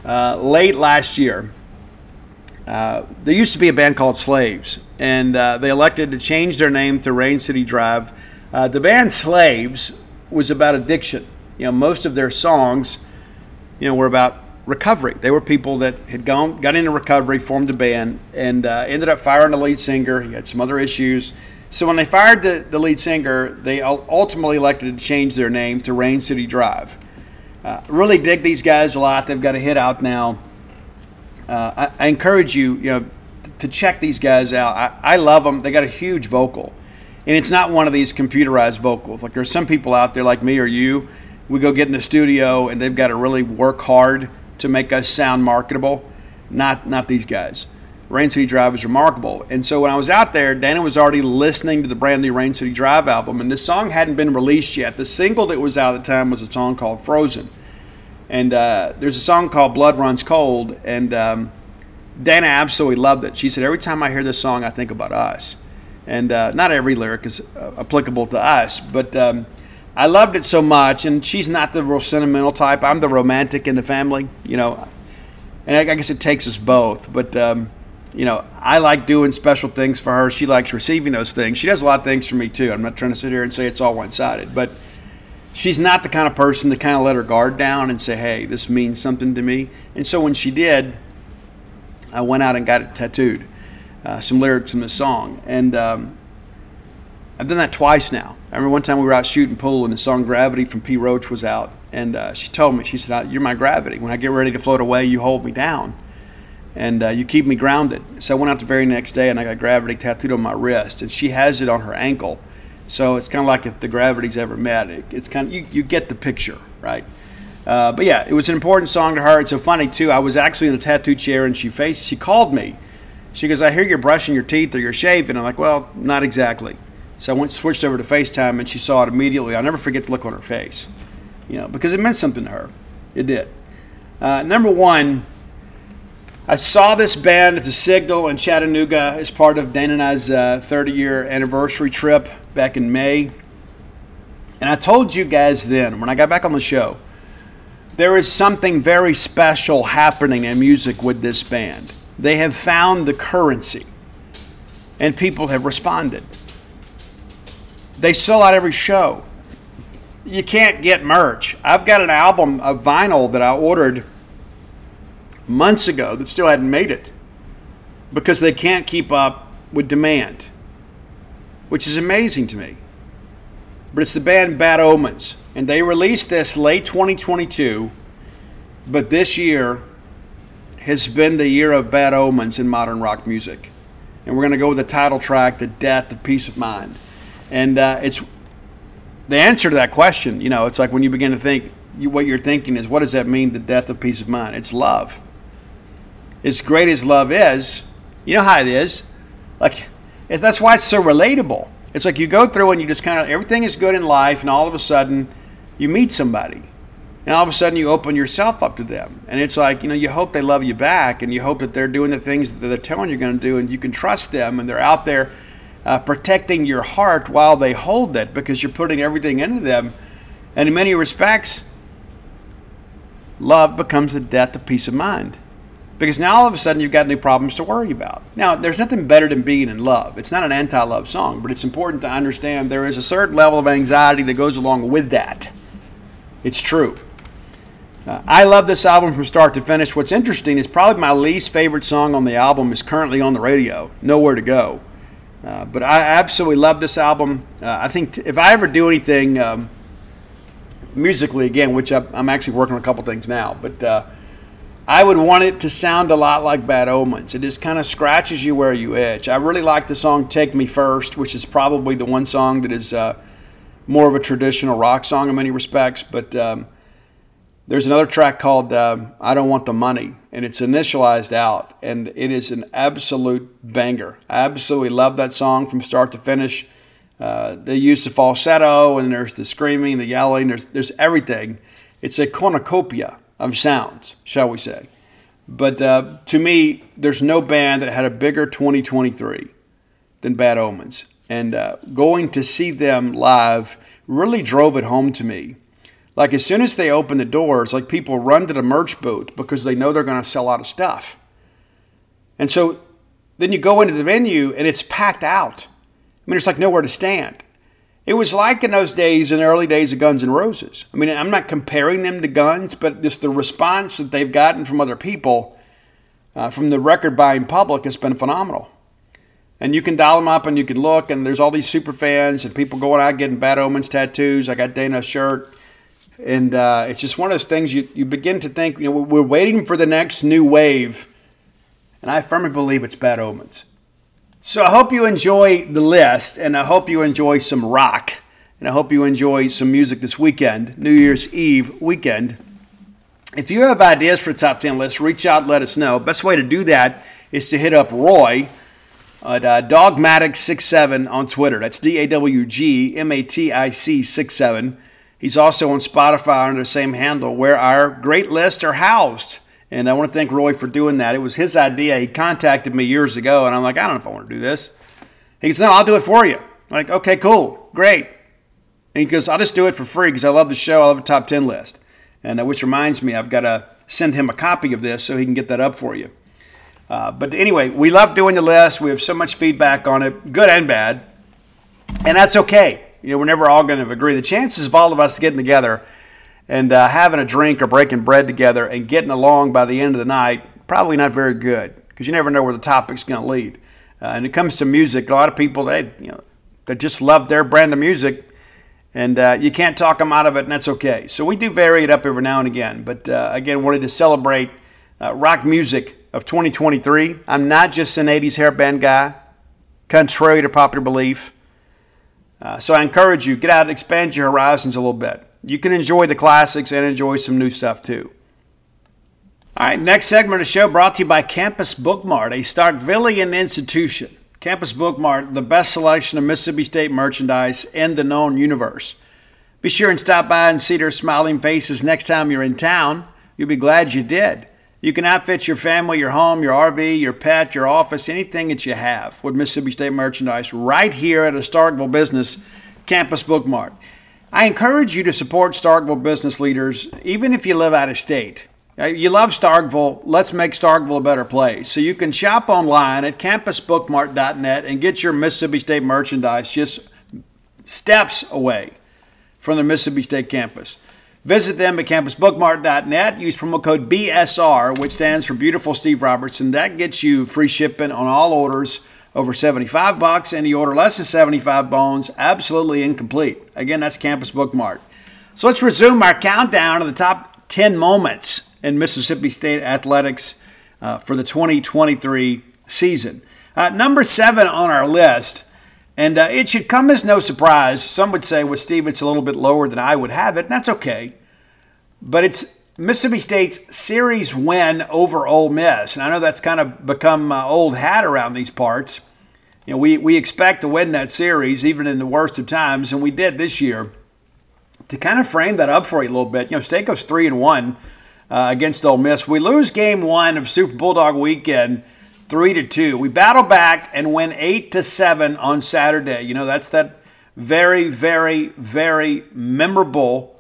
late last year, there used to be a band called Slaves, and they elected to change their name to Rain City Drive. The band Slaves was about addiction. You know, most of their songs, you know, were about recovery. They were people that had got into recovery, formed a band, and ended up firing the lead singer. He had some other issues. So when they fired the lead singer, they ultimately elected to change their name to Rain City Drive. Really dig these guys a lot. They've got a hit out now. I encourage you, you know, to check these guys out. I love them. They got a huge vocal, and it's not one of these computerized vocals. Like, there's some people out there like me or you, we go get in the studio and they've got to really work hard to make us sound marketable. Not these guys. Rain City Drive is remarkable. And so when I was out there, Dana was already listening to the brand new Rain City Drive album, and this song hadn't been released yet. The single that was out at the time was a song called Frozen. And there's a song called Blood Runs Cold, and Dana absolutely loved it. She said, every time I hear this song, I think about us. And not every lyric is applicable to us, but I loved it so much. And she's not the real sentimental type. I'm the romantic in the family, you know. And I guess it takes us both. But, you know, I like doing special things for her. She likes receiving those things. She does a lot of things for me, too. I'm not trying to sit here and say it's all one-sided, but she's not the kind of person to kind of let her guard down and say, hey, this means something to me. And so when she did, I went out and got it tattooed, some lyrics from the song. And I've done that twice now. I remember one time we were out shooting pool and the song Gravity from P. Roach was out. And she told me, she said, "You're my gravity. When I get ready to float away, you hold me down. And you keep me grounded." So I went out the very next day and I got Gravity tattooed on my wrist. And she has it on her ankle. So it's kind of like if the gravity's ever met. It's kind of, you get the picture, right? But yeah, it was an important song to her. It's so funny too. I was actually in a tattoo chair and she called me. She goes, "I hear you're brushing your teeth or you're shaving." I'm like, "Well, not exactly." So I switched over to FaceTime and she saw it immediately. I'll never forget the look on her face, because it meant something to her. It did. Number one, I saw this band at the Signal in Chattanooga as part of Dana and I's 30-year anniversary trip back in May. And I told you guys then, when I got back on the show, there is something very special happening in music with this band. They have found the currency, and people have responded. They sell out every show. You can't get merch. I've got an album of vinyl that I ordered months ago that still hadn't made it because they can't keep up with demand, which is amazing to me. But it's the band Bad Omens, and they released this late 2022, but this year has been the year of Bad Omens in modern rock music. And we're going to go with the title track, The Death of Peace of Mind. And it's the answer to that question. It's like when you begin to think, what you're thinking is, what does that mean, the death of peace of mind? It's love. As great as love is, you know how it is. That's why it's so relatable. It's like you go through and you just kind of, everything is good in life, and all of a sudden you meet somebody. And all of a sudden you open yourself up to them. And it's like, you hope they love you back, and you hope that they're doing the things that they're telling you're going to do, and you can trust them, and they're out there protecting your heart while they hold it, because you're putting everything into them. And in many respects, love becomes the death of peace of mind, because now all of a sudden you've got new problems to worry about. Now, there's nothing better than being in love. It's not an anti-love song, but it's important to understand there is a certain level of anxiety that goes along with that. It's true. I love this album from start to finish. What's interesting is probably my least favorite song on the album is currently on the radio, Nowhere to Go. But I absolutely love this album. I think if I ever do anything musically again, which I'm actually working on a couple things now, but I would want it to sound a lot like Bad Omens. It just kind of scratches you where you itch. I really like the song Take Me First, which is probably the one song that is more of a traditional rock song in many respects, but there's another track called I Don't Want the Money, and it's initialized out, and it is an absolute banger. I absolutely love that song from start to finish. They use the falsetto, and there's the screaming, the yelling, there's everything. It's a cornucopia of sounds, shall we say. But to me, there's no band that had a bigger 2023 than Bad Omens. And going to see them live really drove it home to me. Like, as soon as they open the doors, like, people run to the merch booth because they know they're going to sell out of stuff. And so then you go into the venue, and it's packed out. I mean, it's like nowhere to stand. It was like in those days, in the early days of Guns N' Roses. I mean, I'm not comparing them to Guns, but just the response that they've gotten from other people, from the record-buying public, has been phenomenal. And you can dial them up and you can look, and there's all these super fans and people going out getting Bad Omens tattoos. I got Dana's shirt. And it's just one of those things you begin to think, we're waiting for the next new wave. And I firmly believe it's Bad Omens. So I hope you enjoy the list, and I hope you enjoy some rock, and I hope you enjoy some music this weekend, New Year's Eve weekend. If you have ideas for the top 10 list, reach out, let us know. Best way to do that is to hit up Roy at Dogmatic67 on Twitter. That's Dawgmatic67. He's also on Spotify under the same handle, where our great lists are housed. And I want to thank Roy for doing that. It was his idea. He contacted me years ago, and I'm like, I don't know if I want to do this. He goes, no, I'll do it for you. I'm like, okay, cool, great. And he goes, I'll just do it for free because I love the show. I love a top 10 list. And which reminds me, I've got to send him a copy of this so he can get that up for you. But anyway, we love doing the list. We have so much feedback on it, good and bad. And that's okay. We're never all going to agree. The chances of all of us getting together and having a drink or breaking bread together and getting along by the end of the night, probably not very good, because you never know where the topic's going to lead. And it comes to music, a lot of people, that just love their brand of music, and you can't talk them out of it, and that's okay. So we do vary it up every now and again, but again, wanted to celebrate rock music of 2023. I'm not just an 80s hair band guy, contrary to popular belief. So I encourage you, get out and expand your horizons a little bit. You can enjoy the classics and enjoy some new stuff too. All right, next segment of the show brought to you by Campus Bookmart, a Starkvillian institution. Campus Bookmart, the best selection of Mississippi State merchandise in the known universe. Be sure and stop by and see their smiling faces next time you're in town. You'll be glad you did. You can outfit your family, your home, your RV, your pet, your office, anything that you have with Mississippi State merchandise right here at a Starkville business, Campus Bookmart. I encourage you to support Starkville business leaders, even if you live out of state. You love Starkville. Let's make Starkville a better place. So you can shop online at campusbookmart.net and get your Mississippi State merchandise just steps away from the Mississippi State campus. Visit them at campusbookmart.net. Use promo code BSR, which stands for Beautiful Steve Robertson. That gets you free shipping on all orders over $75. Any order less than $75, absolutely incomplete. Again, that's Campus Bookmart. So let's resume our countdown of the top 10 moments in Mississippi State athletics for the 2023 season. Number 7 on our list, and it should come as no surprise. Some would say, well, Steve, it's a little bit lower than I would have it, and that's okay. But it's Mississippi State's series win over Ole Miss, and I know that's kind of become old hat around these parts. You know, we expect to win that series, even in the worst of times, and we did this year. To kind of frame that up for you a little bit, you know, State goes 3-1. Against Ole Miss. We lose game 1 of Super Bulldog Weekend 3-2. We battle back and win 8-7 on Saturday. You know, that's that very, very, very memorable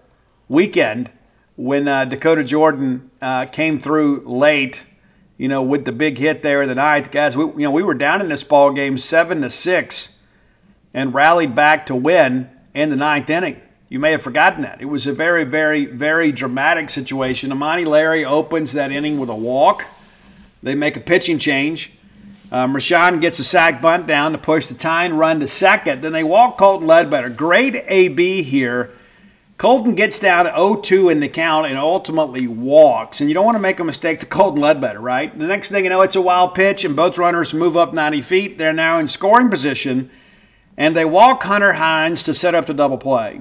weekend when Dakota Jordan came through late, you know, with the big hit there in the ninth. Guys, we were down in this ball game 7-6 and rallied back to win in the ninth inning. You may have forgotten that. It was a very, very, very dramatic situation. Amani Larry opens that inning with a walk. They make a pitching change. Rashawn gets a sac bunt down to push the tying run to second. Then they walk Colton Ledbetter. Grade A-B here. Colton gets down 0-2 in the count and ultimately walks. And you don't want to make a mistake to Colton Ledbetter, right? The next thing you know, it's a wild pitch, and both runners move up 90 feet. They're now in scoring position, and they walk Hunter Hines to set up the double play.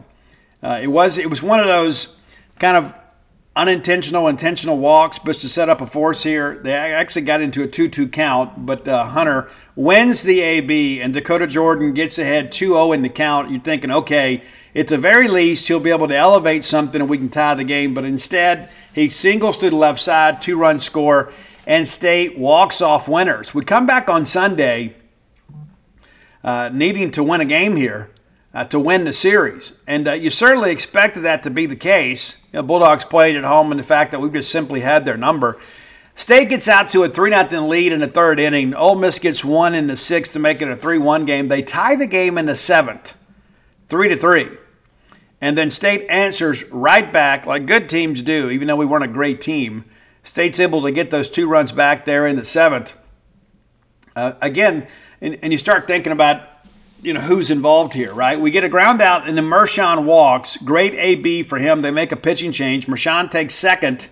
It was one of those kind of unintentional, intentional walks, but to set up a force here. They actually got into a 2-2 count, but Hunter wins the AB, and Dakota Jordan gets ahead 2-0 in the count. You're thinking, okay, at the very least, he'll be able to elevate something and we can tie the game. But instead, he singles to the left side, 2-run score, and State walks off winners. We come back on Sunday needing to win a game here. To win the series. And you certainly expected that to be the case. You know, Bulldogs played at home, and the fact that we just simply had their number. State gets out to a 3-0 lead in the third inning. Ole Miss gets one in the sixth to make it a 3-1 game. They tie the game in the seventh, 3-3. And then State answers right back like good teams do, even though we weren't a great team. State's able to get those 2 runs back there in the seventh. Again, and you start thinking about, you know, who's involved here, right? We get a ground out, and then Mershon walks. Great A-B for him. They make a pitching change. Mershon takes second.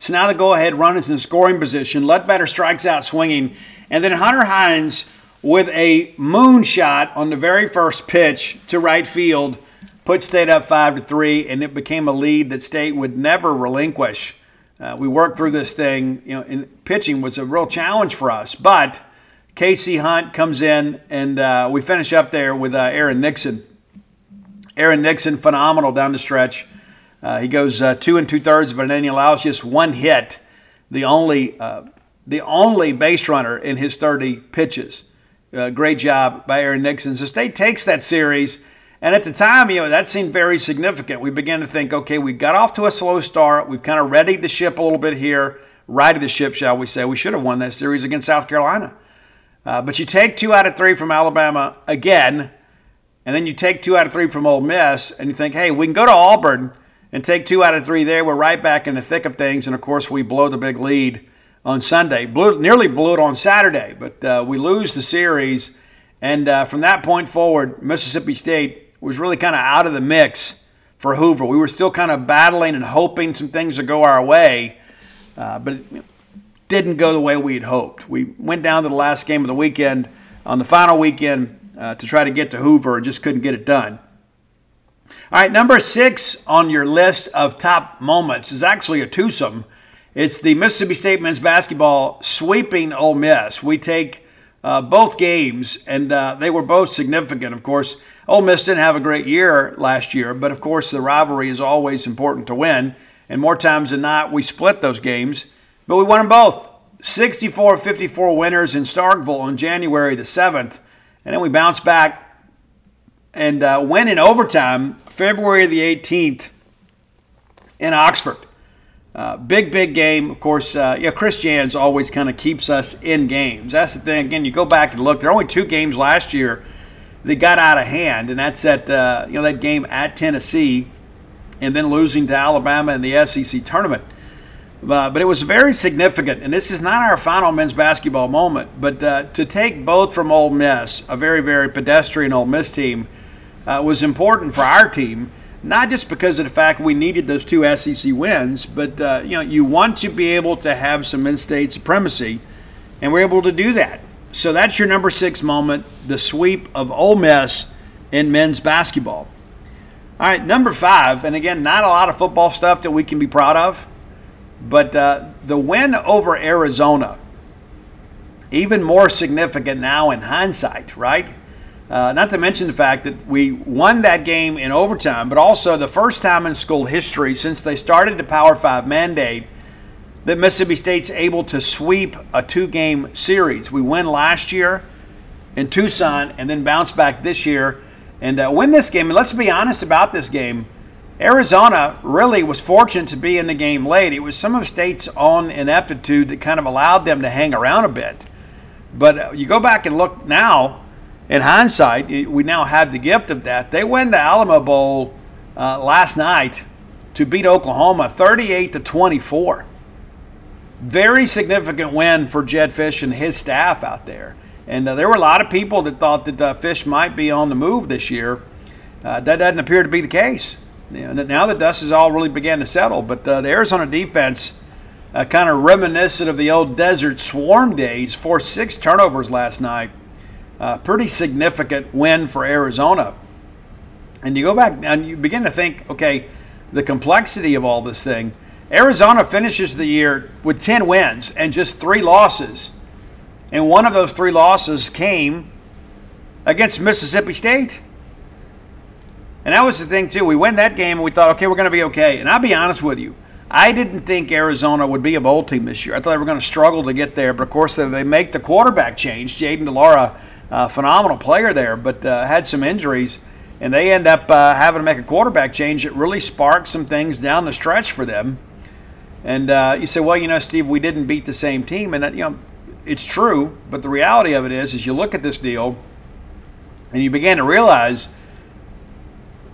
So now the go-ahead run is in the scoring position. Ledbetter strikes out swinging. And then Hunter Hines with a moonshot on the very first pitch to right field put State up 5-3, and it became a lead that State would never relinquish. We worked through this thing. You know, and pitching was a real challenge for us, but Casey Hunt comes in, and we finish up there with Aaron Nixon. Aaron Nixon, phenomenal down the stretch. He goes 2 2/3 of an inning, allows just 1 hit, the only base runner in his 30 pitches. Great job by Aaron Nixon. So State takes that series, and at the time, you know, that seemed very significant. We began to think, okay, we got off to a slow start. We've kind of readied the ship a little bit here, righted the ship, shall we say. We should have won that series against South Carolina. But you take 2 out of 3 from Alabama again, and then you take 2 out of 3 from Ole Miss, and you think, hey, we can go to Auburn and take 2 out of 3 there. We're right back in the thick of things, and, of course, we blow the big lead on Sunday. Nearly blew it on Saturday, but we lose the series, And from that point forward, Mississippi State was really kind of out of the mix for Hoover. We were still kind of battling and hoping some things would go our way, but it didn't go the way we had hoped. We went down to the last game of the weekend, on the final weekend, to try to get to Hoover and just couldn't get it done. All right, number 6 on your list of top moments is actually a twosome. It's the Mississippi State men's basketball sweeping Ole Miss. We take both games, and they were both significant. Of course, Ole Miss didn't have a great year last year, but of course the rivalry is always important to win. And more times than not, we split those games, but we won them both. 64-54 winners in Starkville on January the 7th. And then we bounced back and win in overtime February the 18th in Oxford. Big game. Of course, Chris Jans always kind of keeps us in games. That's the thing. Again, you go back and look. There are only 2 games last year that got out of hand, and that's at that game at Tennessee and then losing to Alabama in the SEC tournament. But it was very significant, and this is not our final men's basketball moment, but to take both from Ole Miss, a very, very pedestrian Ole Miss team, was important for our team, not just because of the fact we needed those 2 SEC wins, but you want to be able to have some in-state supremacy, and we're able to do that. So that's your number 6 moment, the sweep of Ole Miss in men's basketball. All right, number 5, and again, not a lot of football stuff that we can be proud of, but the win over Arizona, even more significant now in hindsight, right? Not to mention the fact that we won that game in overtime, but also the first time in school history since they started the Power 5 mandate that Mississippi State's able to sweep a 2-game series. We win last year in Tucson and then bounce back this year and win this game. And let's be honest about this game. Arizona really was fortunate to be in the game late. It was some of State's own ineptitude that kind of allowed them to hang around a bit. But you go back and look now, in hindsight, we now have the gift of that. They win the Alamo Bowl last night to beat Oklahoma 38-24. Very significant win for Jed Fish and his staff out there. And there were a lot of people that thought that Fish might be on the move this year. That doesn't appear to be the case. Now the dust has all really began to settle, but the Arizona defense, kind of reminiscent of the old Desert Swarm days, forced 6 turnovers last night. Pretty significant win for Arizona. And you go back and you begin to think, okay, the complexity of all this thing. Arizona finishes the year with 10 wins and just 3 losses. And one of those 3 losses came against Mississippi State. And that was the thing, too. We win that game, and we thought, okay, we're going to be okay. And I'll be honest with you. I didn't think Arizona would be a bowl team this year. I thought they were going to struggle to get there. But, of course, they make the quarterback change. Jaden DeLara, phenomenal player there, but had some injuries. And they end up having to make a quarterback change. It really sparked some things down the stretch for them. And you say, well, Steve, we didn't beat the same team. And, it's true. But the reality of it is you look at this deal, and you begin to realize –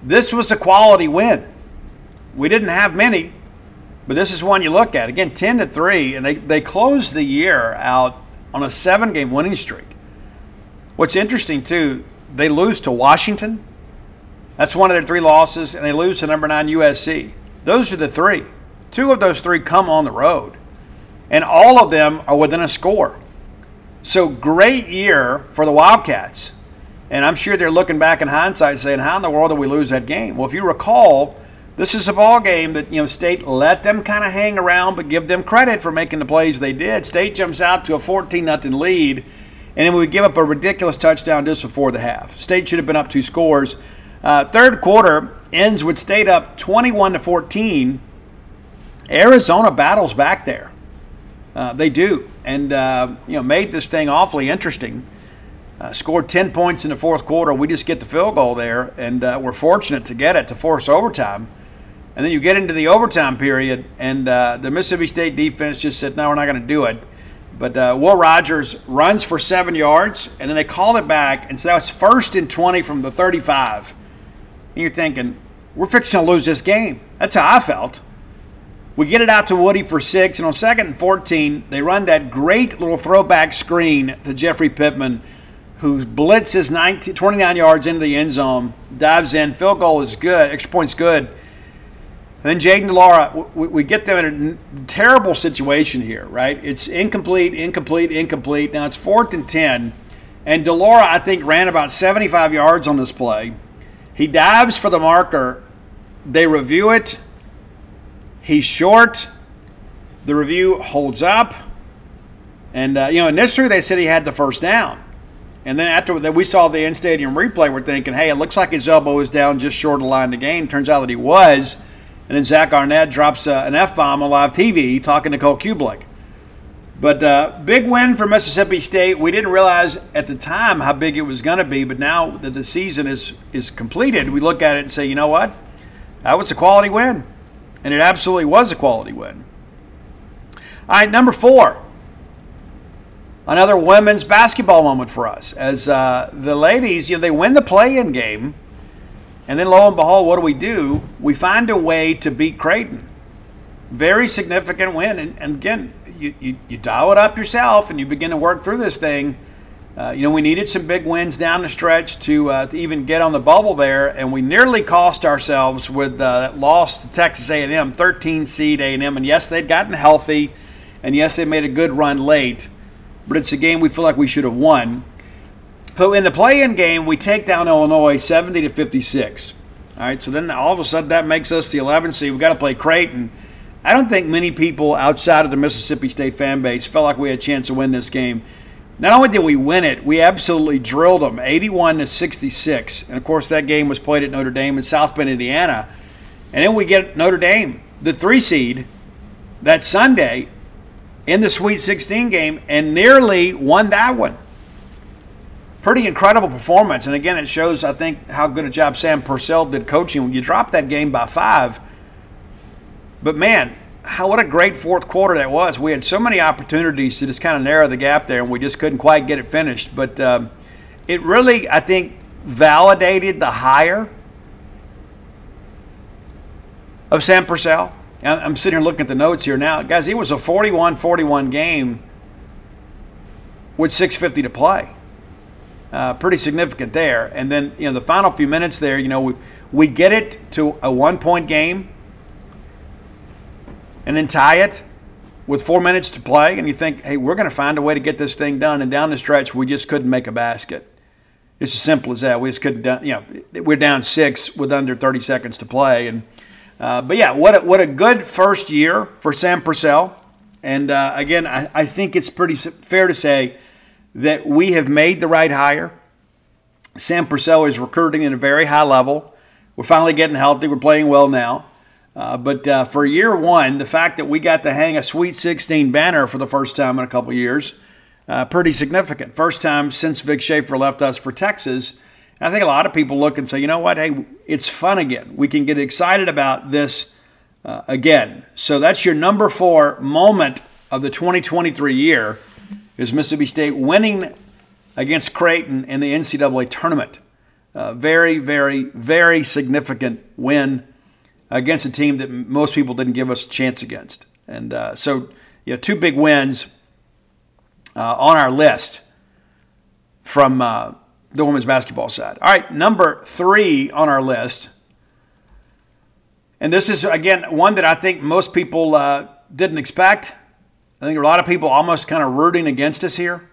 this was a quality win. We didn't have many, but this is one you look at. Again, 10-3, and they closed the year out on a 7-game winning streak. What's interesting, too, they lose to Washington. That's one of their 3 losses, and they lose to number 9 USC. Those are the 3. 2 of those 3 come on the road, and all of them are within a score. So great year for the Wildcats. And I'm sure they're looking back in hindsight saying, how in the world did we lose that game? Well, if you recall, this is a ball game that, State let them kind of hang around, but give them credit for making the plays they did. State jumps out to a 14-0 lead, and then we give up a ridiculous touchdown just before the half. State should have been up 2 scores. Third quarter ends with State up 21-14. Arizona battles back there. They do, and, made this thing awfully interesting. Scored 10 points in the fourth quarter. We just get the field goal there, and we're fortunate to get it to force overtime. And then you get into the overtime period, and the Mississippi State defense just said, no, we're not going to do it. But Will Rogers runs for 7 yards, and then they call it back, and so now it's 1st and 20 from the 35. And you're thinking, we're fixing to lose this game. That's how I felt. We get it out to Woody for 6, and on 2nd and 14, they run that great little throwback screen to Jeffrey Pittman, who blitzes 29 yards into the end zone, dives in. Field goal is good. Extra point's good. And then Jaden DeLara, we get them in a terrible situation here, right? It's incomplete. Now it's 4th and 10. And DeLara, I think, ran about 75 yards on this play. He dives for the marker. They review it. He's short. The review holds up. And, initially they said he had the first down. And then after that, we saw the in-stadium replay. We're thinking, hey, it looks like his elbow is down just short of the line to gain. Turns out that he was. And then Zach Arnett drops an F-bomb on live TV talking to Cole Kubelik. But big win for Mississippi State. We didn't realize at the time how big it was going to be, but now that the season is completed, we look at it and say, you know what? That was a quality win. And it absolutely was a quality win. All right, number 4. Another women's basketball moment for us. As the ladies, they win the play-in game. And then lo and behold, what do? We find a way to beat Creighton. Very significant win. And again, you dial it up yourself and you begin to work through this thing. We needed some big wins down the stretch to even get on the bubble there, and we nearly cost ourselves with that loss to Texas A&M, 13-seed A&M. And yes, they'd gotten healthy, and yes, they made a good run late, but it's a game we feel like we should have won. But in the play-in game, we take down Illinois 70-56. All right, so then all of a sudden that makes us the 11th seed. We've got to play Creighton. I don't think many people outside of the Mississippi State fan base felt like we had a chance to win this game. Not only did we win it, we absolutely drilled them, 81-66. And, of course, that game was played at Notre Dame in South Bend, Indiana. And then we get Notre Dame, the 3 seed, that Sunday in the Sweet 16 game and nearly won that one. Pretty incredible performance. And, again, it shows, I think, how good a job Sam Purcell did coaching. When you drop that game by 5, but, man, what a great fourth quarter that was. We had so many opportunities to just kind of narrow the gap there, and we just couldn't quite get it finished. But it really, I think, validated the hire of Sam Purcell. I'm sitting here looking at the notes here now. Guys, it was a 41-41 game with 6:50 to play. Pretty significant there. And then, the final few minutes there, we get it to a one-point game. And then tie it with 4 minutes to play, and you think, hey, we're going to find a way to get this thing done. And down the stretch, we just couldn't make a basket. It's as simple as that. We just couldn't. We're down 6 with under 30 seconds to play. And but yeah, what a good first year for Sam Purcell. And again, I think it's pretty fair to say that we have made the right hire. Sam Purcell is recruiting at a very high level. We're finally getting healthy. We're playing well now. But for year one, the fact that we got to hang a Sweet 16 banner for the first time in a couple years, pretty significant. First time since Vic Schaefer left us for Texas. And I think a lot of people look and say, you know what, hey, it's fun again. We can get excited about this again. So that's your number 4 moment of the 2023 year is Mississippi State winning against Creighton in the NCAA tournament. Very, very, very significant win against a team that most people didn't give us a chance against. And so 2 big wins on our list from the women's basketball side. All right, number 3 on our list. And this is, again, one that I think most people didn't expect. I think a lot of people almost kind of rooting against us here.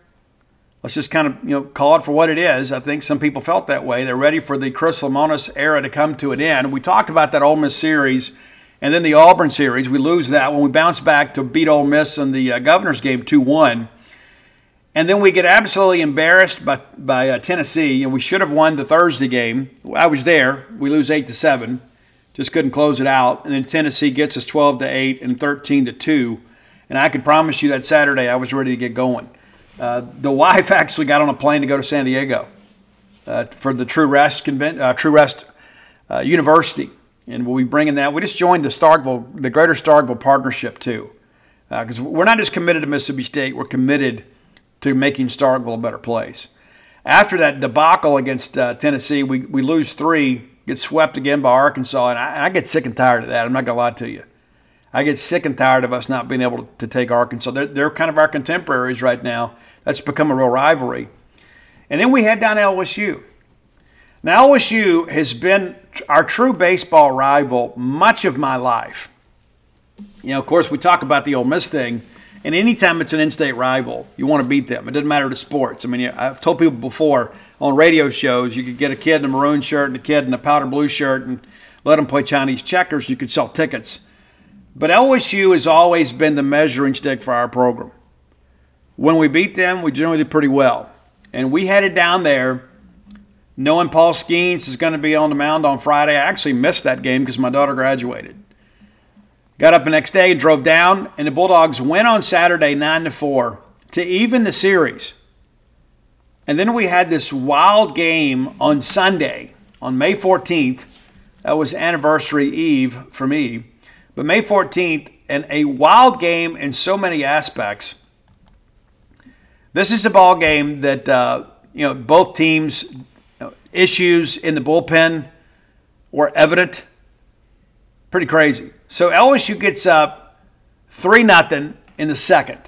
Let's just kind of call it for what it is. I think some people felt that way. They're ready for the Chris Lemonis era to come to an end. We talked about that Ole Miss series and then the Auburn series. We lose that when we bounce back to beat Ole Miss in the Governor's game 2-1. And then we get absolutely embarrassed by Tennessee. We should have won the Thursday game. I was there. We lose 8-7. Just couldn't close it out. And then Tennessee gets us 12-8 and 13-2. And I can promise you that Saturday I was ready to get going. The wife actually got on a plane to go to San Diego for the True Rest University, and we'll be bringing that. We just joined the Greater Starkville Partnership too, because we're not just committed to Mississippi State; we're committed to making Starkville a better place. After that debacle against Tennessee, we lose 3, get swept again by Arkansas, and I get sick and tired of that. I'm not gonna lie to you. I get sick and tired of us not being able to take Arkansas. They're kind of our contemporaries right now. That's become a real rivalry. And then we head down to LSU. Now, LSU has been our true baseball rival much of my life. You know, of course, we talk about the Ole Miss thing, and anytime it's an in-state rival, you want to beat them. It doesn't matter to sports. I mean, I've told people before on radio shows, you could get a kid in a maroon shirt and a kid in a powder blue shirt and let them play Chinese checkers. You could sell tickets. But LSU has always been the measuring stick for our program. When we beat them, we generally did pretty well. And we headed down there knowing Paul Skenes is going to be on the mound on Friday. I actually missed that game because my daughter graduated. Got up the next day and drove down, and the Bulldogs went on Saturday 9-4 to even the series. And then we had this wild game on Sunday, on May 14th. That was anniversary eve for me. But May 14th, and a wild game in so many aspects. This is a ball game that, both teams' issues in the bullpen were evident. Pretty crazy. So LSU gets up 3-0 in the second.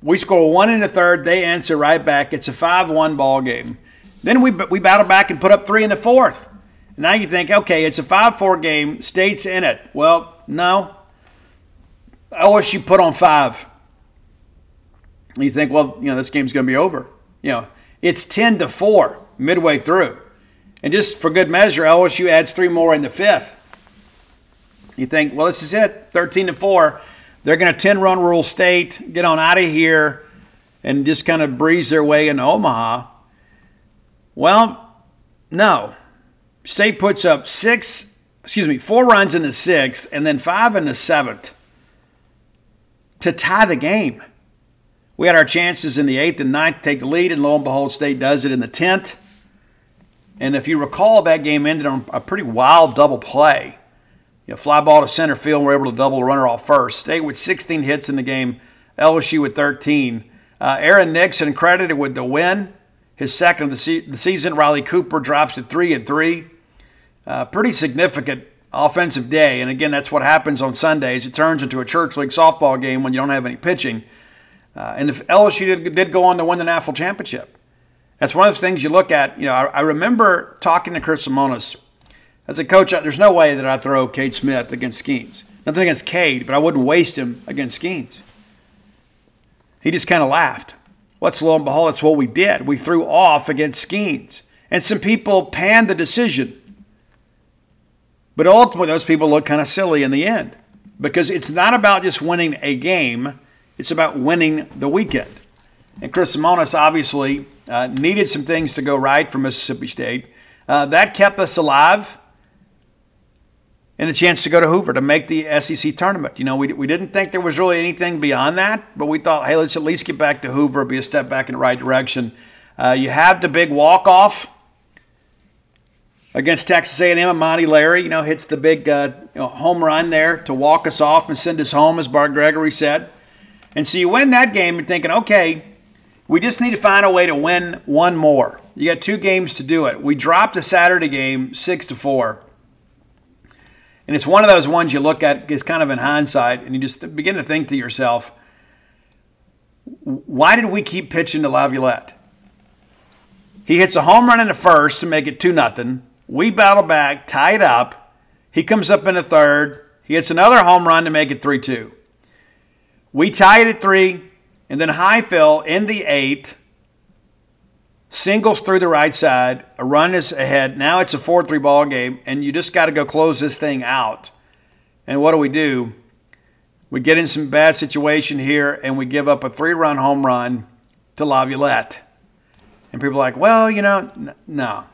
We score one in the third. They answer right back. It's a 5-1 ball game. Then we battle back and put up three in the fourth. Now you think, okay, it's a 5-4 game. State's in it. Well, no. LSU put on five. You think, well, this game's going to be over. It's 10-4 midway through. And just for good measure, LSU adds three more in the fifth. You think, well, this is it, 13-4. They're going to 10-run rural State, get on out of here, and just kind of breeze their way into Omaha. Well, no. State puts up four runs in the sixth and then five in the seventh to tie the game. We had our chances in the eighth and ninth to take the lead, and lo and behold, State does it in the 10th. And if you recall, that game ended on a pretty wild double play. Fly ball to center field, and we're able to double the runner off first. State with 16 hits in the game, LSU with 13. Aaron Nixon credited with the win, his second of the season. Riley Cooper drops to 3-3. Pretty significant offensive day, and again, that's what happens on Sundays. It turns into a church league softball game when you don't have any pitching. And if LSU did go on to win the national championship, that's one of the things you look at. I remember talking to Chris Lemonis. I said, Coach, there's no way that I throw Cade Smith against Skenes. Nothing against Cade, but I wouldn't waste him against Skenes. He just kind of laughed. Lo and behold, that's what we did. We threw off against Skenes. And some people panned the decision. But ultimately, those people look kind of silly in the end. Because it's not about just winning a game. It's about winning the weekend. And Chris Lemonis obviously needed some things to go right for Mississippi State. That kept us alive. And a chance to go to Hoover to make the SEC tournament. We didn't think there was really anything beyond that, but we thought, hey, let's at least get back to Hoover, be a step back in the right direction. You have the big walk-off against Texas A&M, and Monty Larry, hits the big home run there to walk us off and send us home, as Bart Gregory said. And so you win that game, you're thinking, okay, we just need to find a way to win one more. You got two games to do it. We dropped a Saturday game 6-4. And it's one of those ones you look at, it's kind of in hindsight, and you just begin to think to yourself, why did we keep pitching to Laviolette? He hits a home run in the first to make it 2-0. We battle back, tie it up. He comes up in the third. He hits another home run to make it 3-2. We tie it at 3, and then Highfield in the 8th singles through the right side, a run is ahead. Now it's a 4-3 ball game, and you just got to go close this thing out. And what do? We get in some bad situation here, and we give up a 3-run home run to Laviolette. And people are like, well, no.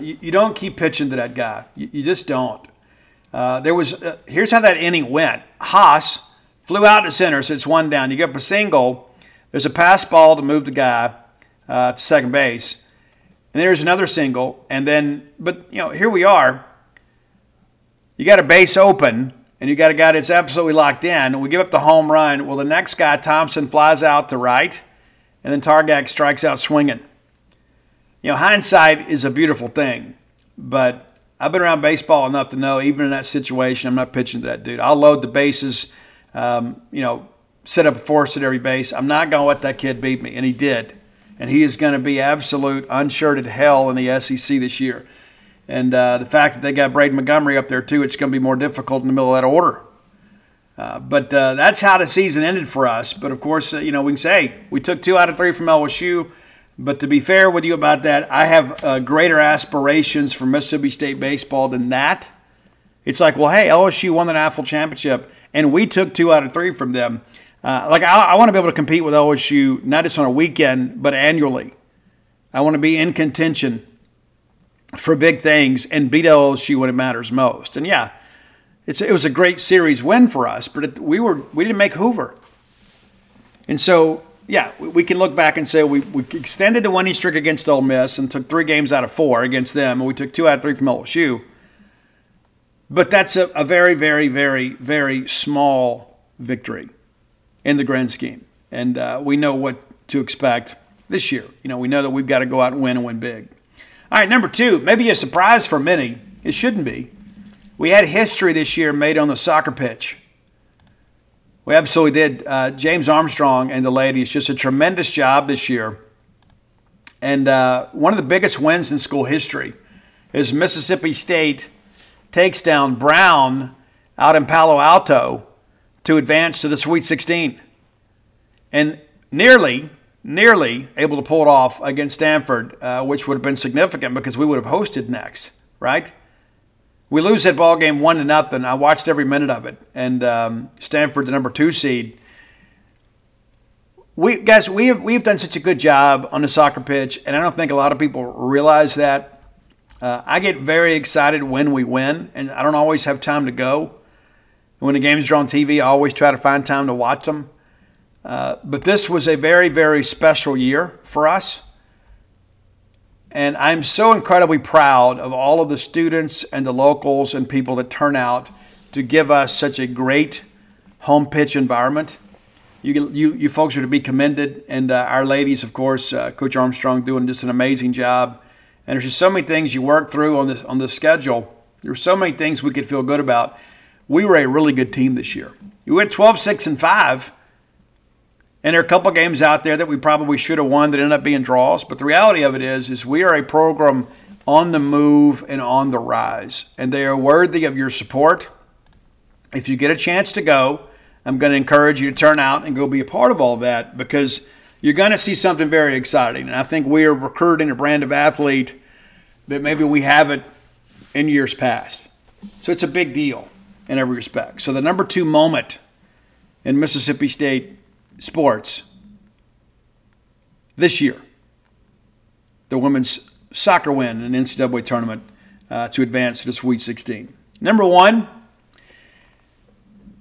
You don't keep pitching to that guy. You just don't. Here's how that inning went. Haas flew out to center, so it's one down. You get up a single. There's a pass ball to move the guy to second base, and there's another single, but here we are. You got a base open, and you got a guy that's absolutely locked in, and we give up the home run. Well, the next guy, Thompson, flies out to right, and then Targak strikes out swinging. Hindsight is a beautiful thing, but I've been around baseball enough to know, even in that situation, I'm not pitching to that dude. I'll load the bases, set up a force at every base. I'm not going to let that kid beat me, and he did. and he is going to be absolute unshirted hell in the SEC this year. And the fact that they got Braden Montgomery up there, too, it's going to be more difficult in the middle of that order. But that's how the season ended for us. But, of course, we can say, hey, we took 2 out of 3 from LSU. But to be fair with you about that, I have greater aspirations for Mississippi State baseball than that. It's like, well, hey, LSU won the national championship, and we took 2 out of 3 from them. I want to be able to compete with LSU, not just on a weekend, but annually. I want to be in contention for big things and beat LSU when it matters most. And, yeah, it was a great series win for us, but we didn't make Hoover. And so – yeah, we can look back and say we extended the winning streak against Ole Miss and took 3 games out of 4 against them, and we took 2 out of 3 from LSU. But that's a very, very, very, very small victory in the grand scheme. And we know what to expect this year. We know that we've got to go out and win big. All right, number 2, maybe a surprise for many. It shouldn't be. We had history this year made on the soccer pitch. We absolutely did. James Armstrong and the ladies, just a tremendous job this year. And one of the biggest wins in school history is Mississippi State takes down Brown out in Palo Alto to advance to the Sweet 16. And nearly able to pull it off against Stanford, which would have been significant because we would have hosted next, right? We lose that ball game 1-0. I watched every minute of it, and Stanford, the number 2 seed. We've done such a good job on the soccer pitch, and I don't think a lot of people realize that. I get very excited when we win, and I don't always have time to go. When the games are on TV, I always try to find time to watch them. But this was a very, very special year for us. And I'm so incredibly proud of all of the students and the locals and people that turn out to give us such a great home pitch environment. You folks are to be commended. And our ladies, of course, Coach Armstrong doing just an amazing job. And there's just so many things you work through on this schedule. There were so many things we could feel good about. We were a really good team this year. We went 12-6-5. And there are a couple games out there that we probably should have won that ended up being draws. But the reality of it is we are a program on the move and on the rise. And they are worthy of your support. If you get a chance to go, I'm going to encourage you to turn out and go be a part of all that because you're going to see something very exciting. And I think we are recruiting a brand of athlete that maybe we haven't in years past. So it's a big deal in every respect. So the number 2 moment in Mississippi State sports this year, the women's soccer win in the NCAA tournament to advance to the Sweet 16. Number 1,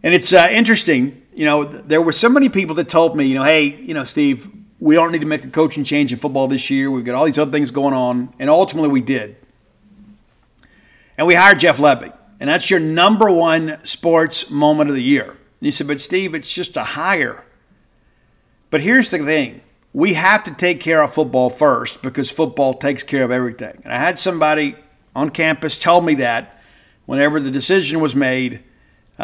and it's interesting, there were so many people that told me, hey, Steve, we don't need to make a coaching change in football this year. We've got all these other things going on. And ultimately we did. And we hired Jeff Lebby. And that's your number 1 sports moment of the year. And you said, but Steve, it's just a hire. But here's the thing. We have to take care of football first because football takes care of everything. And I had somebody on campus tell me that whenever the decision was made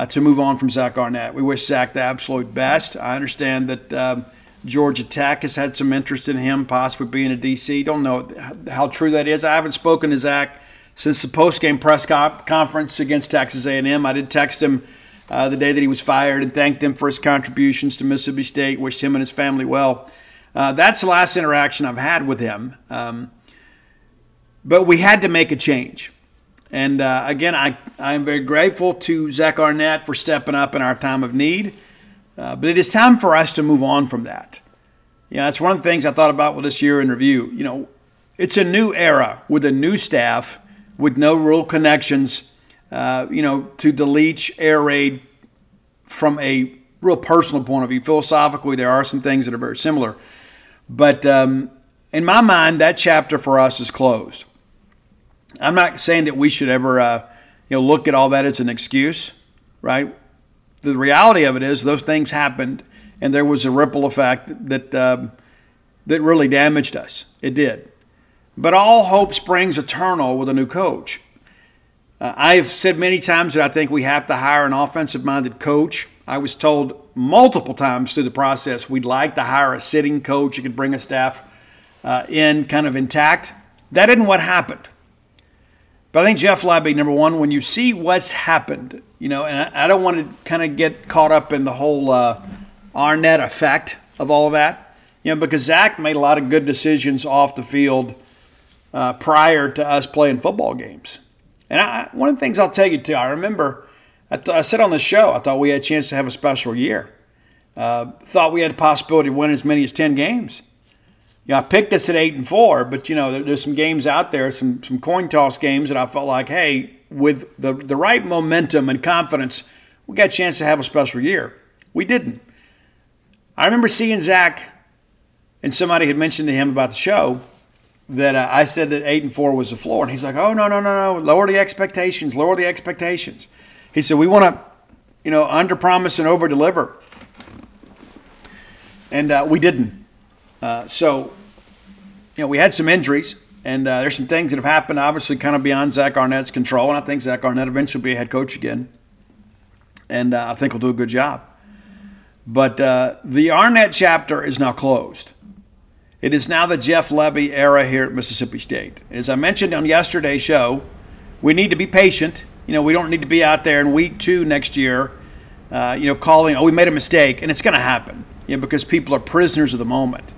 to move on from Zach Arnett. We wish Zach the absolute best. I understand that Georgia Tech has had some interest in him possibly being a D.C. Don't know how true that is. I haven't spoken to Zach since the post-game press conference against Texas A&M. I did text him the day that he was fired and thanked him for his contributions to Mississippi State, wished him and his family well. That's the last interaction I've had with him. But we had to make a change. And again, I am very grateful to Zach Arnett for stepping up in our time of need. But it is time for us to move on from that. That's one of the things I thought about with this year in review. It's a new era with a new staff with no real connections to delete air raid from a real personal point of view. Philosophically, there are some things that are very similar. But in my mind, that chapter for us is closed. I'm not saying that we should ever look at all that as an excuse, right? The reality of it is those things happened, and there was a ripple effect that really damaged us. It did. But all hope springs eternal with a new coach. I've said many times that I think we have to hire an offensive-minded coach. I was told multiple times through the process we'd like to hire a sitting coach who could bring a staff in kind of intact. That isn't what happened. But I think Jeff Lebby, number one, when you see what's happened, you know, and I don't want to kind of get caught up in the whole Arnett effect of all of that, you know, because Zach made a lot of good decisions off the field prior to us playing football games. And one of the things I'll tell you, too, I remember I said on the show, I thought we had a chance to have a special year. Thought we had a possibility of winning as many as 10 games. You know, I picked us at 8-4, but, you know, there's some games out there, some coin toss games that I felt like, hey, with the right momentum and confidence, we got a chance to have a special year. We didn't. I remember seeing Zach, and somebody had mentioned to him about the show that I said that 8-4 was the floor. And he's like, oh, no, lower the expectations. He said, we want to, you know, under-promise and over-deliver. And we didn't. So, you know, we had some injuries, and there's some things that have happened, obviously, kind of beyond Zach Arnett's control. And I think Zach Arnett eventually will be a head coach again, and I think he'll do a good job. But the Arnett chapter is now closed. It is now the Jeff Lebby era here at Mississippi State. As I mentioned on yesterday's show, we need to be patient. You know, we don't need to be out there in week 2 next year, you know, calling, oh, we made a mistake, and it's going to happen, you know, because people are prisoners of the moment.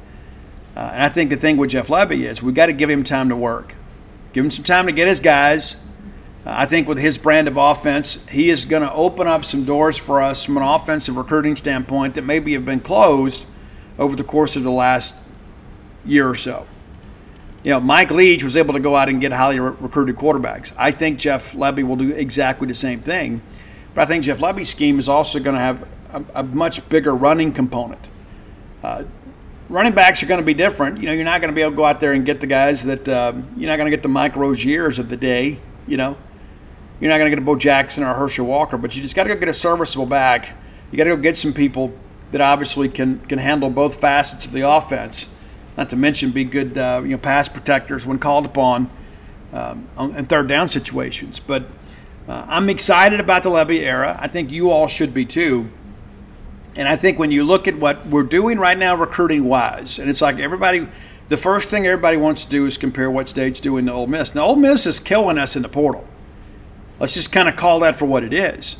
And I think the thing with Jeff Lebby is we've got to give him time to work. Give him some time to get his guys. I think with his brand of offense, he is going to open up some doors for us from an offensive recruiting standpoint that maybe have been closed over the course of the last year or so. You know, Mike Leach was able to go out and get highly recruited quarterbacks. I think Jeff Lebby will do exactly the same thing. But I think Jeff Lebby's scheme is also going to have a much bigger running component. Running backs are going to be different. You know, you're not going to be able to go out there and get the guys that you're not going to get the Mike Roziers of the day. You know, you're not going to get a Bo Jackson or a Herschel Walker, but you just got to go get a serviceable back. You got to go get some people that obviously can handle both facets of the offense. Not to mention be good, you know, pass protectors when called upon in third down situations. But I'm excited about the Lebby era. I think you all should be too. And I think when you look at what we're doing right now recruiting-wise, and it's like everybody – the first thing everybody wants to do is compare what State's doing to Ole Miss. Now, Ole Miss is killing us in the portal. Let's just kind of call that for what it is.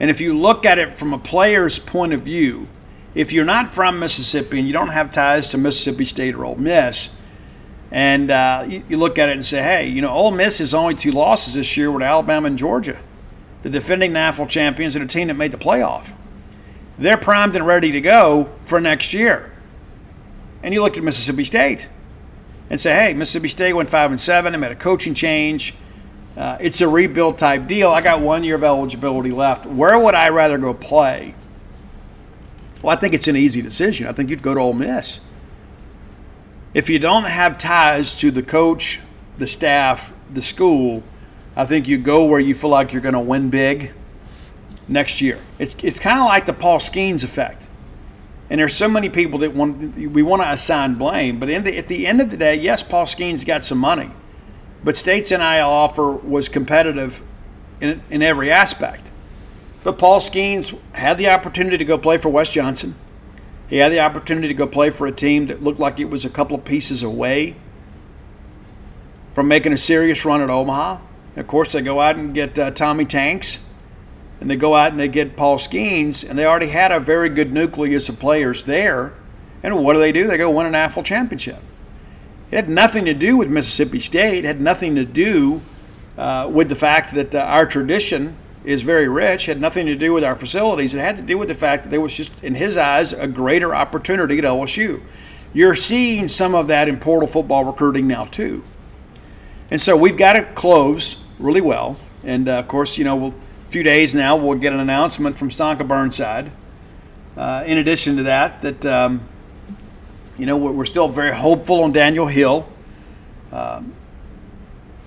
And if you look at it from a player's point of view, if you're not from Mississippi and you don't have ties to Mississippi State or Ole Miss, and you look at it and say, hey, you know, Ole Miss is only 2 losses this year with Alabama and Georgia, the defending NAIFL champions and a team that made the playoff. They're primed and ready to go for next year. And you look at Mississippi State and say, hey, Mississippi State went 5-7. They made a coaching change. It's a rebuild-type deal. I got 1 year of eligibility left. Where would I rather go play? Well, I think it's an easy decision. I think you'd go to Ole Miss. If you don't have ties to the coach, the staff, the school, I think you go where you feel like you're going to win big next year. It's kind of like the Paul Skenes effect. And there's so many people that we want to assign blame, but at the end of the day, yes, Paul Skenes got some money, but State's NIL offer was competitive in every aspect. But Paul Skenes had the opportunity to go play for West Johnson. He had the opportunity to go play for a team that looked like it was a couple of pieces away from making a serious run at Omaha. And of course, they go out and get Tommy Tanks. And they go out and they get Paul Skenes, and they already had a very good nucleus of players there. And what do? They go win an AFL championship. It had nothing to do with Mississippi State. It had nothing to do with the fact that our tradition is very rich. It had nothing to do with our facilities. It had to do with the fact that there was just, in his eyes, a greater opportunity at LSU. You're seeing some of that in portal football recruiting now, too. And so we've got to close really well. And, of course, you know, a few days now, we'll get an announcement from Stonka Burnside. In addition to that you know, we're still very hopeful on Daniel Hill. But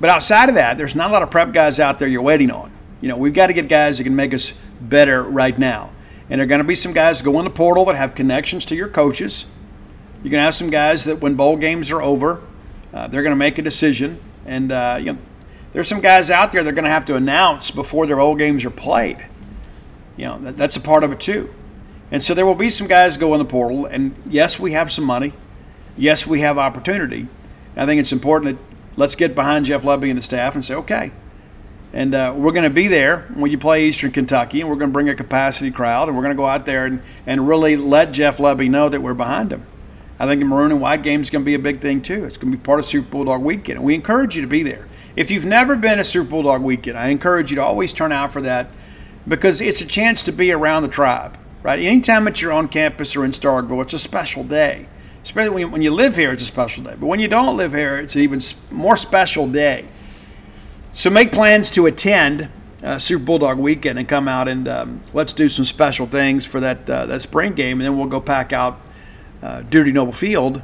outside of that, there's not a lot of prep guys out there you're waiting on. You know, we've got to get guys that can make us better right now. And there are going to be some guys that go in the portal that have connections to your coaches. You're going to have some guys that when bowl games are over, they're going to make a decision. And, you know, there's some guys out there they're going to have to announce before their bowl games are played. You know, that's a part of it too. And so there will be some guys go in the portal, and yes, we have some money. yes, we have opportunity. I think it's important that let's get behind Jeff Lebby and the staff and say, okay. And we're going to be there when you play Eastern Kentucky, and we're going to bring a capacity crowd, and we're going to go out there and really let Jeff Lebby know that we're behind him. I think the maroon and white game is going to be a big thing, too. It's going to be part of Super Bulldog Weekend, and we encourage you to be there. If you've never been to Super Bulldog Weekend, I encourage you to always turn out for that, because it's a chance to be around the tribe, right? Anytime that you're on campus or in Starkville, it's a special day. Especially when you live here, it's a special day. But when you don't live here, it's an even more special day. So make plans to attend Super Bulldog Weekend and come out and let's do some special things for that spring game, and then we'll go pack out Duty Noble Field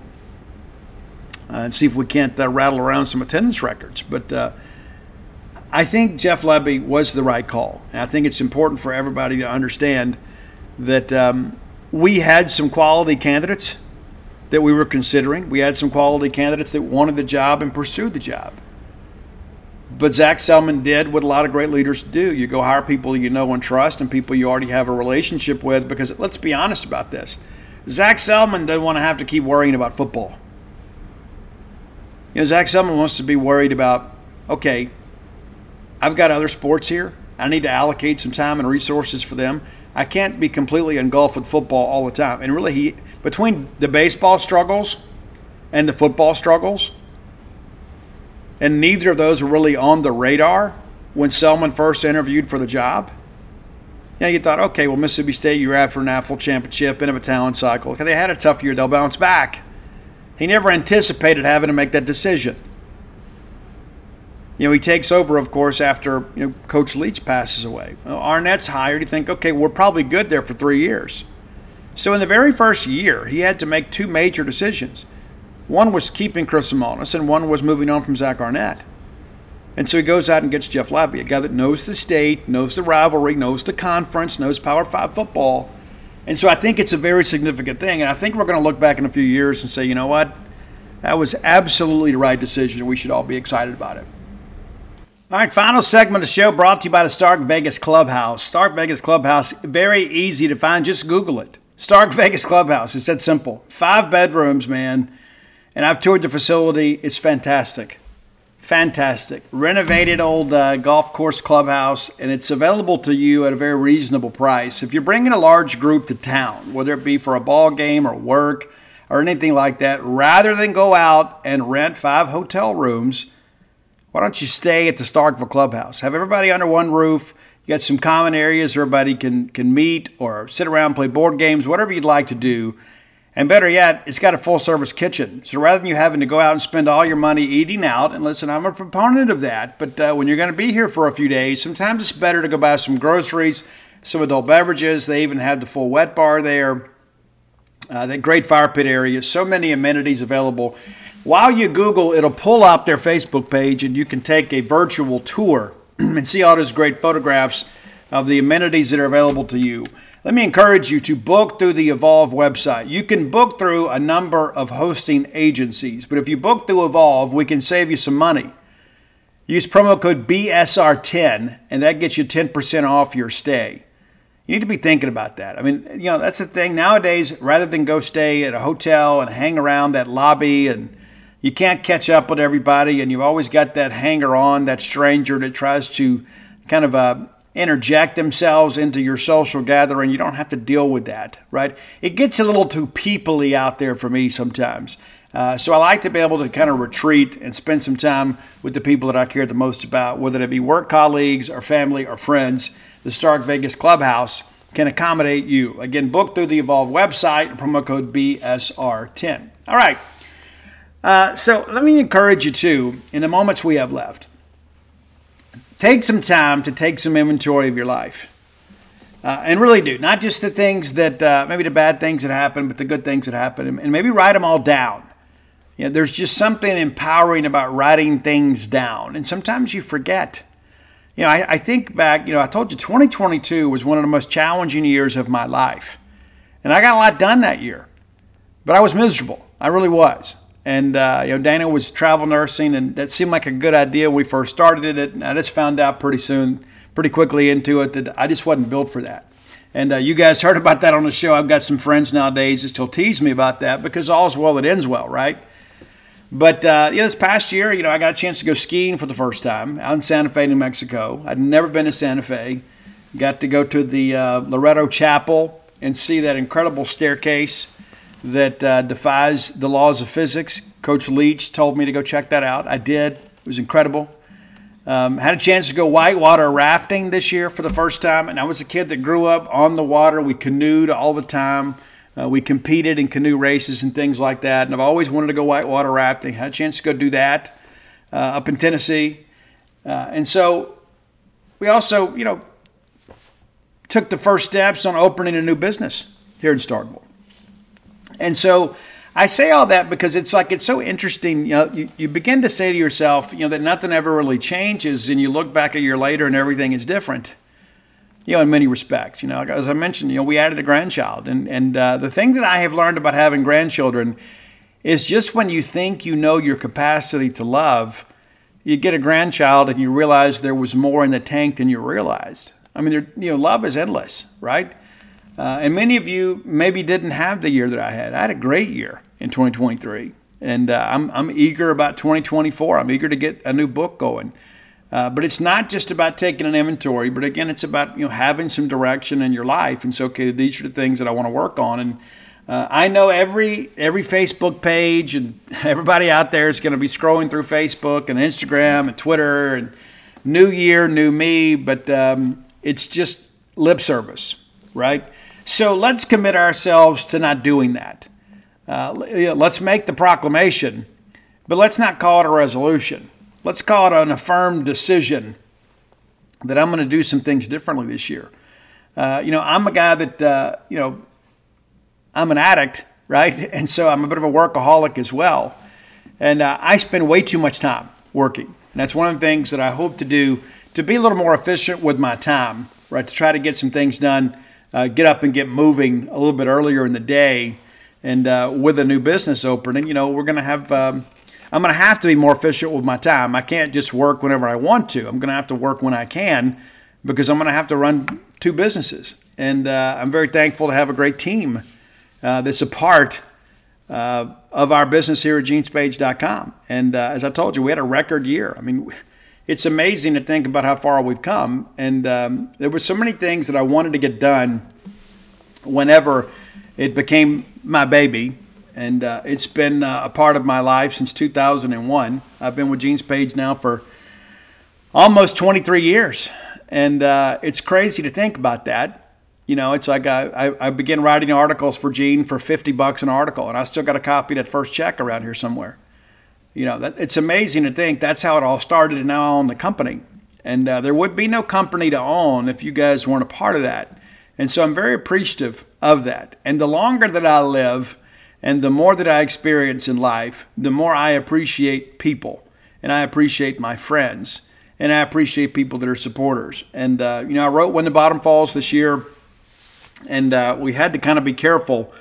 and see if we can't rattle around some attendance records. But I think Jeff Lebby was the right call, and I think it's important for everybody to understand that we had some quality candidates that we were considering. We had some quality candidates that wanted the job and pursued the job. But Zach Selman did what a lot of great leaders do. You go hire people you know and trust and people you already have a relationship with, because let's be honest about this. Zach Selman doesn't want to have to keep worrying about football. You know, Zach Selman wants to be worried about, okay, I've got other sports here. I need to allocate some time and resources for them. I can't be completely engulfed with football all the time. And really, between the baseball struggles and the football struggles, and neither of those were really on the radar when Selman first interviewed for the job. Yeah, you thought, okay, well, Mississippi State, you're after an AFL championship, end of a talent cycle. Okay, they had a tough year. They'll bounce back. He never anticipated having to make that decision. You know, he takes over, of course, after Coach Leach passes away. Well, Arnett's hired. You think, okay, we're probably good there for 3 years. So in the very first year, he had to make two major decisions. One was keeping Chris Lemonis, and one was moving on from Zach Arnett. And so he goes out and gets Jeff Lebby, a guy that knows the state, knows the rivalry, knows the conference, knows Power 5 football. And so I think it's a very significant thing. And I think we're going to look back in a few years and say, you know what, that was absolutely the right decision. We should all be excited about it. All right, final segment of the show brought to you by the Stark Vegas Clubhouse. Stark Vegas Clubhouse, very easy to find. Just Google it. Stark Vegas Clubhouse. It's that simple. 5 bedrooms, man. And I've toured the facility. It's fantastic. Fantastic. Renovated old golf course clubhouse, and it's available to you at a very reasonable price. If you're bringing a large group to town, whether it be for a ball game or work or anything like that, rather than go out and rent 5 hotel rooms, why don't you stay at the Starkville Clubhouse? Have everybody under one roof. You got some common areas where everybody can meet or sit around, play board games, whatever you'd like to do. And better yet, it's got a full-service kitchen. So rather than you having to go out and spend all your money eating out, and listen, I'm a proponent of that, but when you're going to be here for a few days, sometimes it's better to go buy some groceries, some adult beverages. They even have the full wet bar there, that great fire pit area, so many amenities available. While you Google, it'll pull up their Facebook page, and you can take a virtual tour and see all those great photographs of the amenities that are available to you. Let me encourage you to book through the Evolve website. You can book through a number of hosting agencies, but if you book through Evolve, we can save you some money. Use promo code BSR10, and that gets you 10% off your stay. You need to be thinking about that. I mean, that's the thing. Nowadays, rather than go stay at a hotel and hang around that lobby, and you can't catch up with everybody, and you've always got that hanger-on, that stranger that tries to kind of interject themselves into your social gathering. You don't have to deal with that, right? It gets a little too people-y out there for me sometimes. So I like to be able to kind of retreat and spend some time with the people that I care the most about, whether it be work colleagues or family or friends. The Stark Vegas Clubhouse can accommodate you. Again, book through the Evolve website, promo code BSR10. All right. So let me encourage you too, in the moments we have left, take some time to take some inventory of your life, and really do. Not just the things that, maybe the bad things that happen, but the good things that happen, and maybe write them all down. There's just something empowering about writing things down, and sometimes you forget. I think back, I told you 2022 was one of the most challenging years of my life, and I got a lot done that year, but I was miserable. I really was. And, Dana was travel nursing, and that seemed like a good idea when we first started it. And I just found out pretty quickly into it that I just wasn't built for that. And you guys heard about that on the show. I've got some friends nowadays that still tease me about that because all's well that ends well, right? But yeah, this past year, you know, I got a chance to go skiing for the first time out in Santa Fe, New Mexico. I'd never been to Santa Fe. Got to go to the Loreto Chapel and see that incredible staircase that defies the laws of physics. Coach Leach told me to go check that out. I did. It was incredible. Had a chance to go whitewater rafting this year for the first time, and I was a kid that grew up on the water. We canoed all the time. We competed in canoe races and things like that, and I've always wanted to go whitewater rafting. Had a chance to go do that up in Tennessee. And so we also, you know, took the first steps on opening a new business here in Starkville. And so I say all that because it's like it's so interesting. You know, you begin to say to yourself, you know, that nothing ever really changes, and you look back a year later and everything is different, you know, in many respects. You know, as I mentioned, you know, we added a grandchild. And the thing that I have learned about having grandchildren is just when you think you know your capacity to love, you get a grandchild and you realize there was more in the tank than you realized. I mean, you know, love is endless, right? And many of you maybe didn't have the year that I had. I had a great year in 2023, and I'm eager about 2024. I'm eager to get a new book going. But it's not just about taking an inventory, but again, it's about, you know, having some direction in your life. And so, okay, these are the things that I want to work on. And I know every Facebook page and everybody out there is going to be scrolling through Facebook and Instagram and Twitter and new year, new me, but it's just lip service, right? So let's commit ourselves to not doing that. Let's make the proclamation, but let's not call it a resolution. Let's call it an affirmed decision that I'm going to do some things differently this year. You know, I'm a guy that, you know, I'm an addict, right? And so I'm a bit of a workaholic as well. And I spend way too much time working. And that's one of the things that I hope to do, to be a little more efficient with my time, right? To try to get some things done, get up and get moving a little bit earlier in the day. And with a new business opening, you know, we're going to have, I'm going to have to be more efficient with my time. I can't just work whenever I want to. I'm going to have to work when I can because I'm going to have to run two businesses. And I'm very thankful to have a great team that's a part of our business here at genespage.com. And as I told you, we had a record year. I mean, it's amazing to think about how far we've come. And there were so many things that I wanted to get done whenever it became my baby, and it's been a part of my life since 2001. I've been with Gene's Page now for almost 23 years, and it's crazy to think about that. You know, it's like I began writing articles for Gene for $50 an article, and I still got a copy of that first check around here somewhere. You know, it's amazing to think that's how it all started, and now I own the company. And there would be no company to own if you guys weren't a part of that. And so I'm very appreciative of that. And the longer that I live and the more that I experience in life, the more I appreciate people, and I appreciate my friends, and I appreciate people that are supporters. And, you know, I wrote When the Bottom Falls this year, and we had to kind of be careful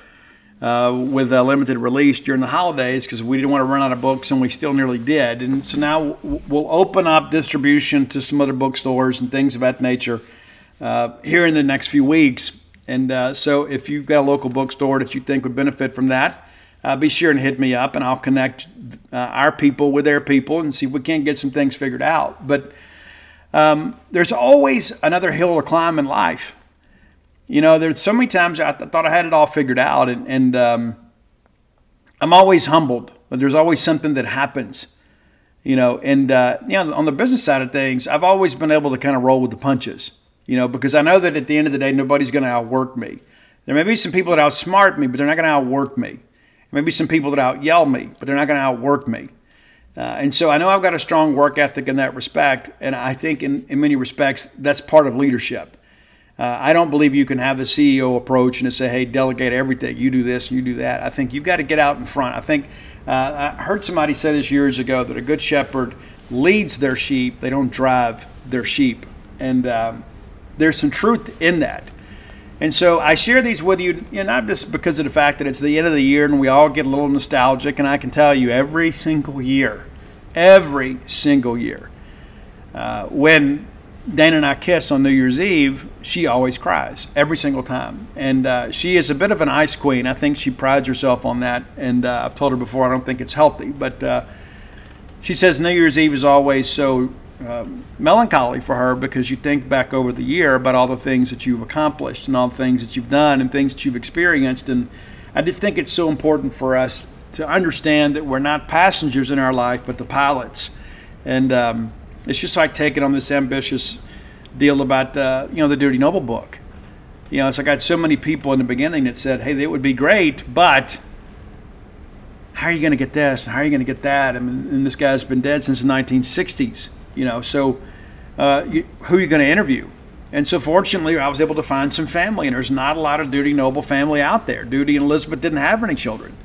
with a limited release during the holidays because we didn't want to run out of books, and we still nearly did. And so now we'll open up distribution to some other bookstores and things of that nature here in the next few weeks. And so if you've got a local bookstore that you think would benefit from that, be sure and hit me up, and I'll connect our people with their people and see if we can't get some things figured out. But there's always another hill to climb in life. You know, there's so many times I thought I had it all figured out, and I'm always humbled, but there's always something that happens. You know, and you know, on the business side of things, I've always been able to kind of roll with the punches. You know, because I know that at the end of the day, nobody's going to outwork me. There may be some people that outsmart me, but they're not going to outwork me. There may be some people that outyell me, but they're not going to outwork me. And so I know I've got a strong work ethic in that respect, and I think in many respects, that's part of leadership. I don't believe you can have the CEO approach and say, hey, delegate everything. You do this and you do that. I think you've got to get out in front. I think I heard somebody say this years ago that a good shepherd leads their sheep. They don't drive their sheep. And there's some truth in that. And so I share these with you, you know, not just because of the fact that it's the end of the year and we all get a little nostalgic, and I can tell you every single year, when Dana and I kiss on New Year's Eve, she always cries every single time. And she is a bit of an ice queen. I think she prides herself on that. And I've told her before, I don't think it's healthy. But she says New Year's Eve is always so melancholy for her because you think back over the year about all the things that you've accomplished and all the things that you've done and things that you've experienced. And I just think it's so important for us to understand that we're not passengers in our life, but the pilots. And it's just like taking on this ambitious deal about, the Dirty Noble book. You know, it's like I had so many people in the beginning that said, hey, that would be great, but how are you going to get this? And how are you going to get that? I mean, and this guy's been dead since the 1960s, you know, so who are you going to interview? And so fortunately, I was able to find some family, and there's not a lot of Dirty Noble family out there. Dirty and Elizabeth didn't have any children.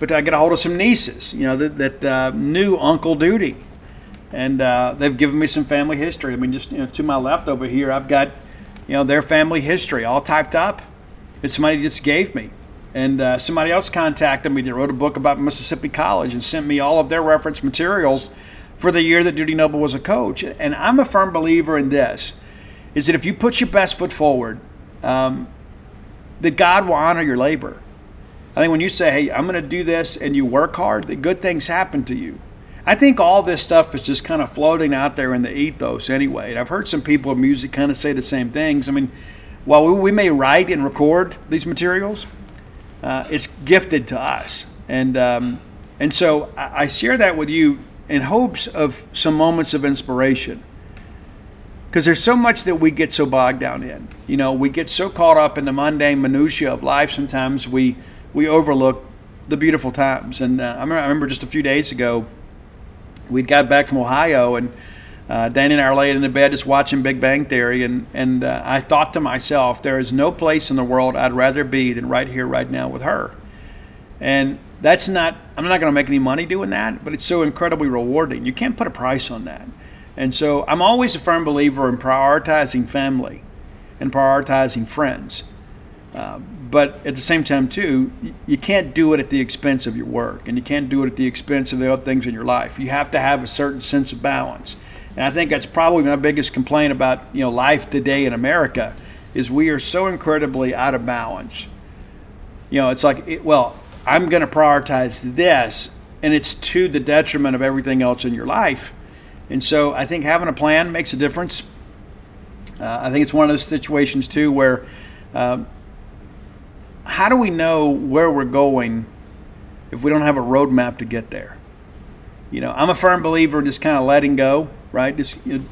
But I got a hold of some nieces, you know, that knew Uncle Dirty. And they've given me some family history. I mean, just, you know, to my left over here, I've got, you know, their family history all typed up. It's somebody just gave me. And somebody else contacted me. They wrote a book about Mississippi College and sent me all of their reference materials for the year that Dirty Noble was a coach. And I'm a firm believer in this, is that if you put your best foot forward, that God will honor your labor. I think when you say, hey, I'm going to do this, and you work hard, that good things happen to you. I think all this stuff is just kind of floating out there in the ethos anyway. And I've heard some people in music kind of say the same things. I mean, while we may write and record these materials, it's gifted to us. And so I share that with you in hopes of some moments of inspiration. Because there's so much that we get so bogged down in. You know, we get so caught up in the mundane minutia of life sometimes we overlook the beautiful times. And I remember just a few days ago, we'd got back from Ohio, and Danny and I were laying in the bed just watching Big Bang Theory, and I thought to myself, there is no place in the world I'd rather be than right here, right now with her. And that's not, I'm not going to make any money doing that, but it's so incredibly rewarding. You can't put a price on that. And so I'm always a firm believer in prioritizing family and prioritizing friends. But at the same time, too, you can't do it at the expense of your work, and you can't do it at the expense of the other things in your life. You have to have a certain sense of balance. And I think that's probably my biggest complaint about, you know, life today in America is we are so incredibly out of balance. You know, it's like, well, I'm going to prioritize this, and it's to the detriment of everything else in your life. And so I think having a plan makes a difference. I think it's one of those situations, too, where how do we know where we're going if we don't have a roadmap to get there? You know, I'm a firm believer in just kind of letting go, right? Just, you know,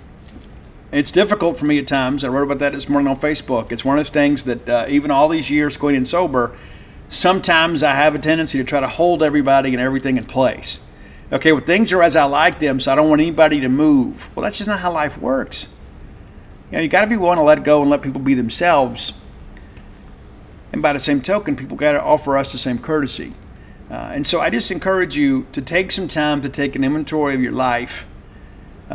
it's difficult for me at times. I wrote about that this morning on Facebook. It's one of those things that even all these years clean and sober, sometimes I have a tendency to try to hold everybody and everything in place. Okay, well, things are as I like them, so I don't want anybody to move. Well, that's just not how life works. You know, you got to be willing to let go and let people be themselves. And by the same token, people got to offer us the same courtesy. And so I just encourage you to take some time to take an inventory of your life.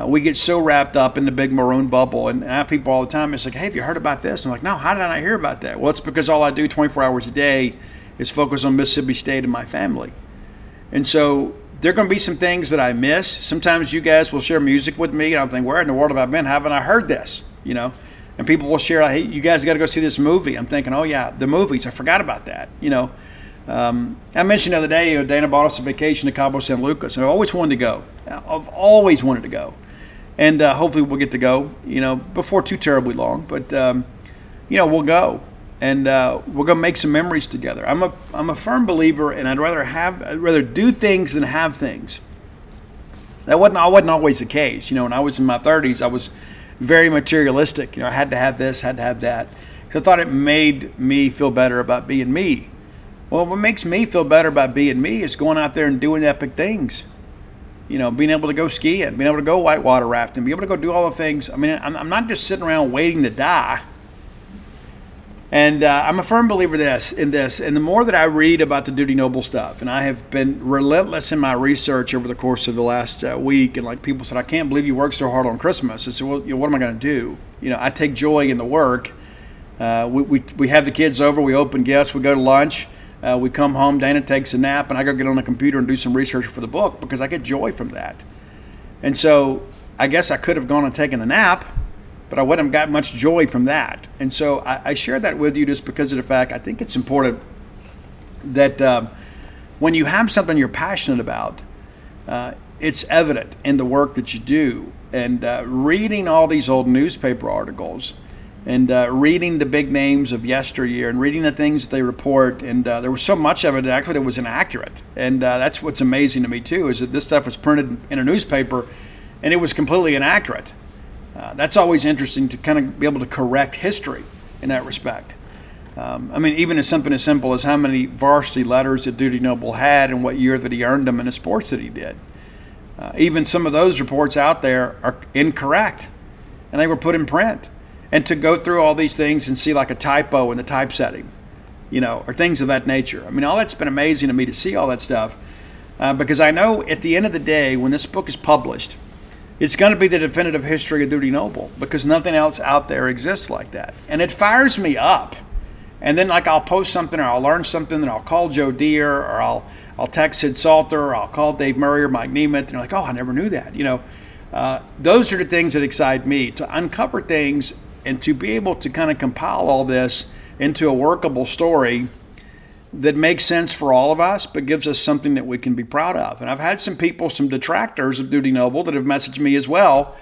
We get so wrapped up in the big maroon bubble. And I have people all the time, it's like, hey, have you heard about this? I'm like, no, how did I not hear about that? Well, it's because all I do 24 hours a day is focus on Mississippi State and my family. And so there are going to be some things that I miss. Sometimes you guys will share music with me, and I'll think, where in the world have I been? Haven't I heard this? You know? And people will share, hey, you guys got to go see this movie. I'm thinking, oh, yeah, the movies. I forgot about that. You know, I mentioned the other day, you know, Dana bought us a vacation to Cabo San Lucas. And I've always wanted to go. And hopefully we'll get to go, you know, before too terribly long. But, you know, we'll go. And we're going to make some memories together. I'm a firm believer, and I'd rather do things than have things. That wasn't always the case. You know, when I was in my 30s, I was very materialistic. You know, I had to have this, had to have that. So I thought it made me feel better about being me. Well, what makes me feel better about being me is going out there and doing epic things. You know, being able to go skiing, being able to go whitewater rafting, being able to go do all the things. I mean, I'm not just sitting around waiting to die. And I'm a firm believer in this. And the more that I read about the Dirty Noble stuff, and I have been relentless in my research over the course of the last week. And like people said, I can't believe you work so hard on Christmas. I said, well, you know, what am I going to do? You know, I take joy in the work. We have the kids over. We open gifts. We go to lunch. We come home. Dana takes a nap. And I go get on the computer and do some research for the book because I get joy from that. And so I guess I could have gone and taken a nap. but I wouldn't have gotten much joy from that. And so I share that with you just because of the fact I think it's important that when you have something you're passionate about, it's evident in the work that you do. And reading all these old newspaper articles and reading the big names of yesteryear and reading the things that they report, and there was so much of it actually that was inaccurate. And that's what's amazing to me too, is that this stuff was printed in a newspaper and it was completely inaccurate. That's always interesting to kind of be able to correct history in that respect. I mean, even as something as simple as how many varsity letters that Duty Noble had and what year that he earned them and the sports that he did. Even some of those reports out there are incorrect, and they were put in print. And to go through all these things and see like a typo in the typesetting, you know, or things of that nature. I mean, all that's been amazing to me to see all that stuff because I know at the end of the day when this book is published, it's going to be the definitive history of Duty Noble because nothing else out there exists like that. And it fires me up. And then, like, I'll post something or I'll learn something and I'll call Joe Deere or I'll text Sid Salter or I'll call Dave Murray or Mike Nemeth. And they're like, oh, I never knew that. You know, those are the things that excite me, to uncover things and to be able to kind of compile all this into a workable story that makes sense for all of us, but gives us something that we can be proud of. And I've had some people, some detractors of Duty Noble that have messaged me as well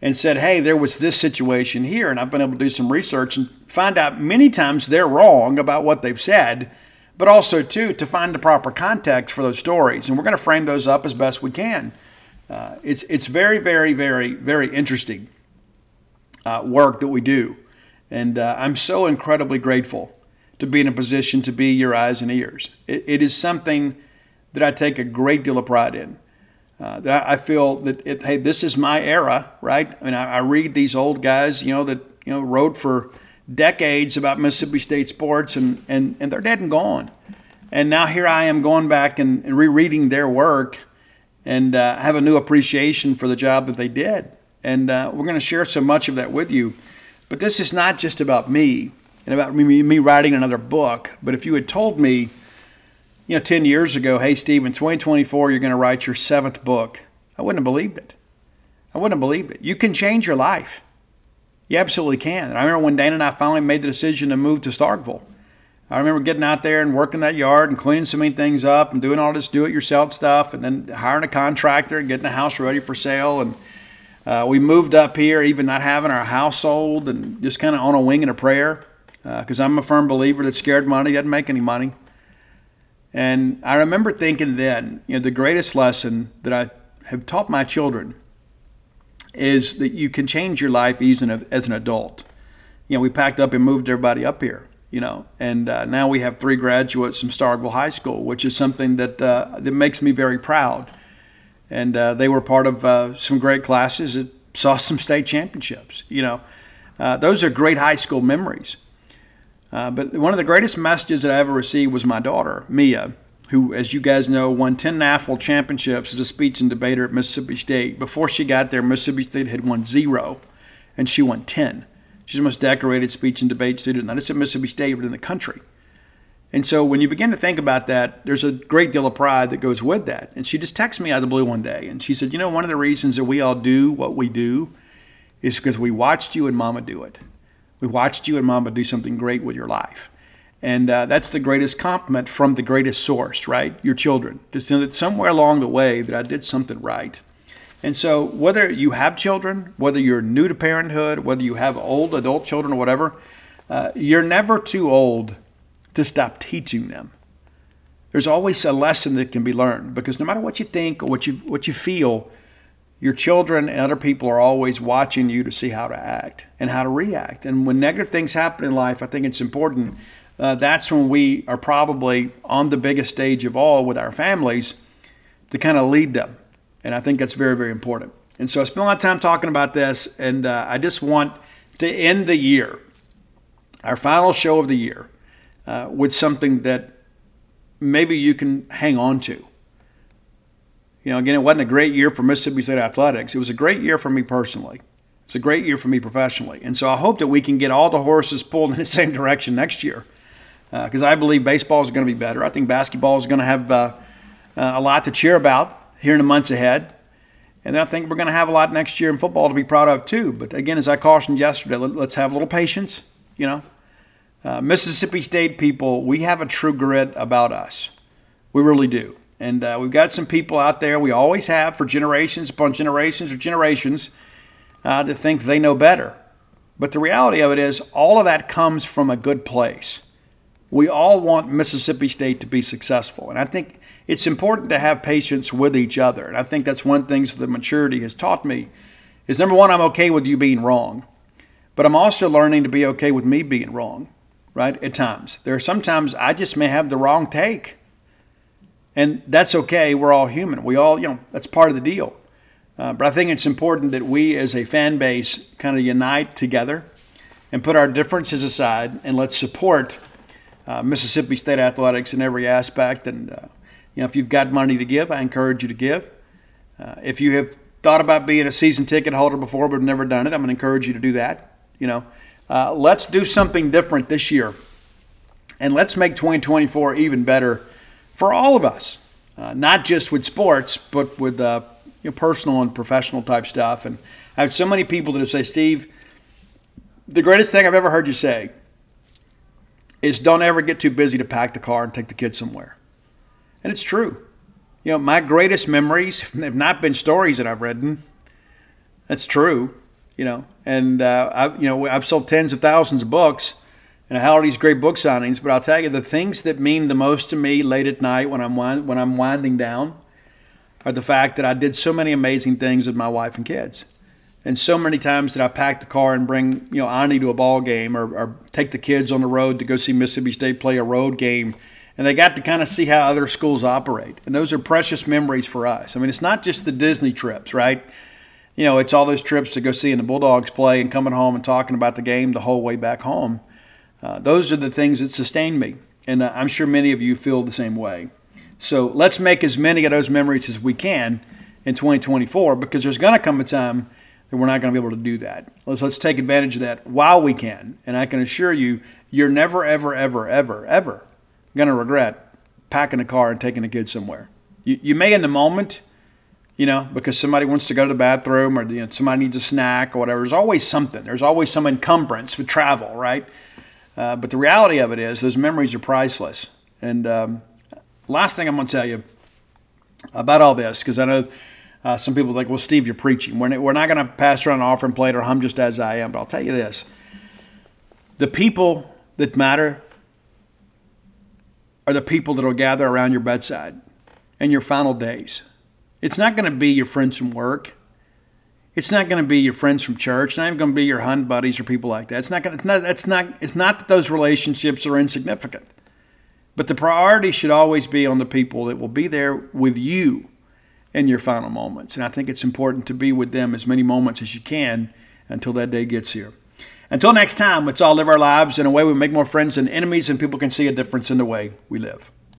and said, hey, there was this situation here. And I've been able to do some research and find out many times they're wrong about what they've said, but also too, to find the proper context for those stories. And we're going to frame those up as best we can. It's very, very, very, very interesting work that we do. And I'm so incredibly grateful to be in a position to be your eyes and ears. It is something that I take a great deal of pride in. That I feel that, hey, this is my era, right? I mean, I read these old guys, you know, that, you know, wrote for decades about Mississippi State sports and they're dead and gone. And now here I am going back and rereading their work and have a new appreciation for the job that they did. And we're going to share so much of that with you. But this is not just about me and about me writing another book. But if you had told me, you know, 10 years ago, hey, Steve, in 2024, you're going to write your 7th book, I wouldn't have believed it. I wouldn't have believed it. You can change your life. You absolutely can. And I remember when Dan and I finally made the decision to move to Starkville. I remember getting out there and working that yard and cleaning so many things up and doing all this do-it-yourself stuff and then hiring a contractor and getting the house ready for sale. And we moved up here, even not having our house sold and just kind of on a wing and a prayer, because I'm a firm believer that scared money doesn't make any money. And I remember thinking then, you know, the greatest lesson that I have taught my children is that you can change your life even as an adult. You know, we packed up and moved everybody up here, you know, and now we have 3 graduates from Starkville High School, which is something that that makes me very proud. And they were part of some great classes that saw some state championships, you know. Those are great high school memories. But one of the greatest messages that I ever received was my daughter, Mia, who, as you guys know, won 10 NAFLD championships as a speech and debater at Mississippi State. Before she got there, Mississippi State had won 0, and she won 10. She's the most decorated speech and debate student, not just at Mississippi State, but in the country. And so when you begin to think about that, there's a great deal of pride that goes with that. And she just texted me out of the blue one day, and she said, you know, one of the reasons that we all do what we do is because we watched you and Mama do it. We watched you and Mama do something great with your life. And that's the greatest compliment from the greatest source, right? Your children. Just know that somewhere along the way that I did something right. And so whether you have children, whether you're new to parenthood, whether you have old adult children or whatever, you're never too old to stop teaching them. There's always a lesson that can be learned because no matter what you think or what you feel, your children and other people are always watching you to see how to act and how to react. And when negative things happen in life, I think it's important. That's when we are probably on the biggest stage of all with our families to kind of lead them. And I think that's very, very important. And so I spent a lot of time talking about this, and I just want to end the year, our final show of the year, with something that maybe you can hang on to. You know, again, it wasn't a great year for Mississippi State athletics. It was a great year for me personally. It's a great year for me professionally. And so I hope that we can get all the horses pulled in the same direction next year because I believe baseball is going to be better. I think basketball is going to have a lot to cheer about here in the months ahead. And then I think we're going to have a lot next year in football to be proud of too. But again, as I cautioned yesterday, let's have a little patience, you know. Mississippi State people, we have a true grit about us. We really do. And we've got some people out there, we always have for generations upon generations or generations, to think they know better. But the reality of it is all of that comes from a good place. We all want Mississippi State to be successful. And I think it's important to have patience with each other. And I think that's one of the things that maturity has taught me is, number one, I'm okay with you being wrong. But I'm also learning to be okay with me being wrong, right, at times. There are sometimes I just may have the wrong take. And that's okay. We're all human. We all, you know, that's part of the deal. But I think it's important that we as a fan base kind of unite together and put our differences aside and let's support Mississippi State athletics in every aspect. And, you know, if you've got money to give, I encourage you to give. If you have thought about being a season ticket holder before but have never done it, I'm going to encourage you to do that. You know, let's do something different this year. And let's make 2024 even better for all of us, not just with sports, but with personal and professional type stuff. And I have so many people that say, Steve, the greatest thing I've ever heard you say is don't ever get too busy to pack the car and take the kids somewhere. And it's true. You know, my greatest memories have not been stories that I've written. That's true. You know, and I've sold tens of thousands of books and I had all these great book signings. But I'll tell you, the things that mean the most to me late at night when I'm winding down are the fact that I did so many amazing things with my wife and kids. And so many times that I packed the car and bring, you know, Ani to a ball game or take the kids on the road to go see Mississippi State play a road game. And they got to kind of see how other schools operate. And those are precious memories for us. I mean, it's not just the Disney trips, right? You know, it's all those trips to go seeing the Bulldogs play and coming home and talking about the game the whole way back home. Those are the things that sustain me. And I'm sure many of you feel the same way. So let's make as many of those memories as we can in 2024 because there's going to come a time that we're not going to be able to do that. Let's take advantage of that while we can. And I can assure you, you're never, ever, ever, ever, ever going to regret packing a car and taking a kid somewhere. You may in the moment, you know, because somebody wants to go to the bathroom or you know, somebody needs a snack or whatever. There's always something. There's always some encumbrance with travel, right? But the reality of it is those memories are priceless. And last thing I'm going to tell you about all this, because I know some people are like, well, Steve, you're preaching. We're not going to pass around an offering plate or hum just as I am. But I'll tell you this. The people that matter are the people that will gather around your bedside in your final days. It's not going to be your friends from work. It's not going to be your friends from church. It's not even going to be your hunt buddies or people like that. It's not that those relationships are insignificant. But the priority should always be on the people that will be there with you in your final moments. And I think it's important to be with them as many moments as you can until that day gets here. Until next time, let's all live our lives in a way we make more friends than enemies and people can see a difference in the way we live.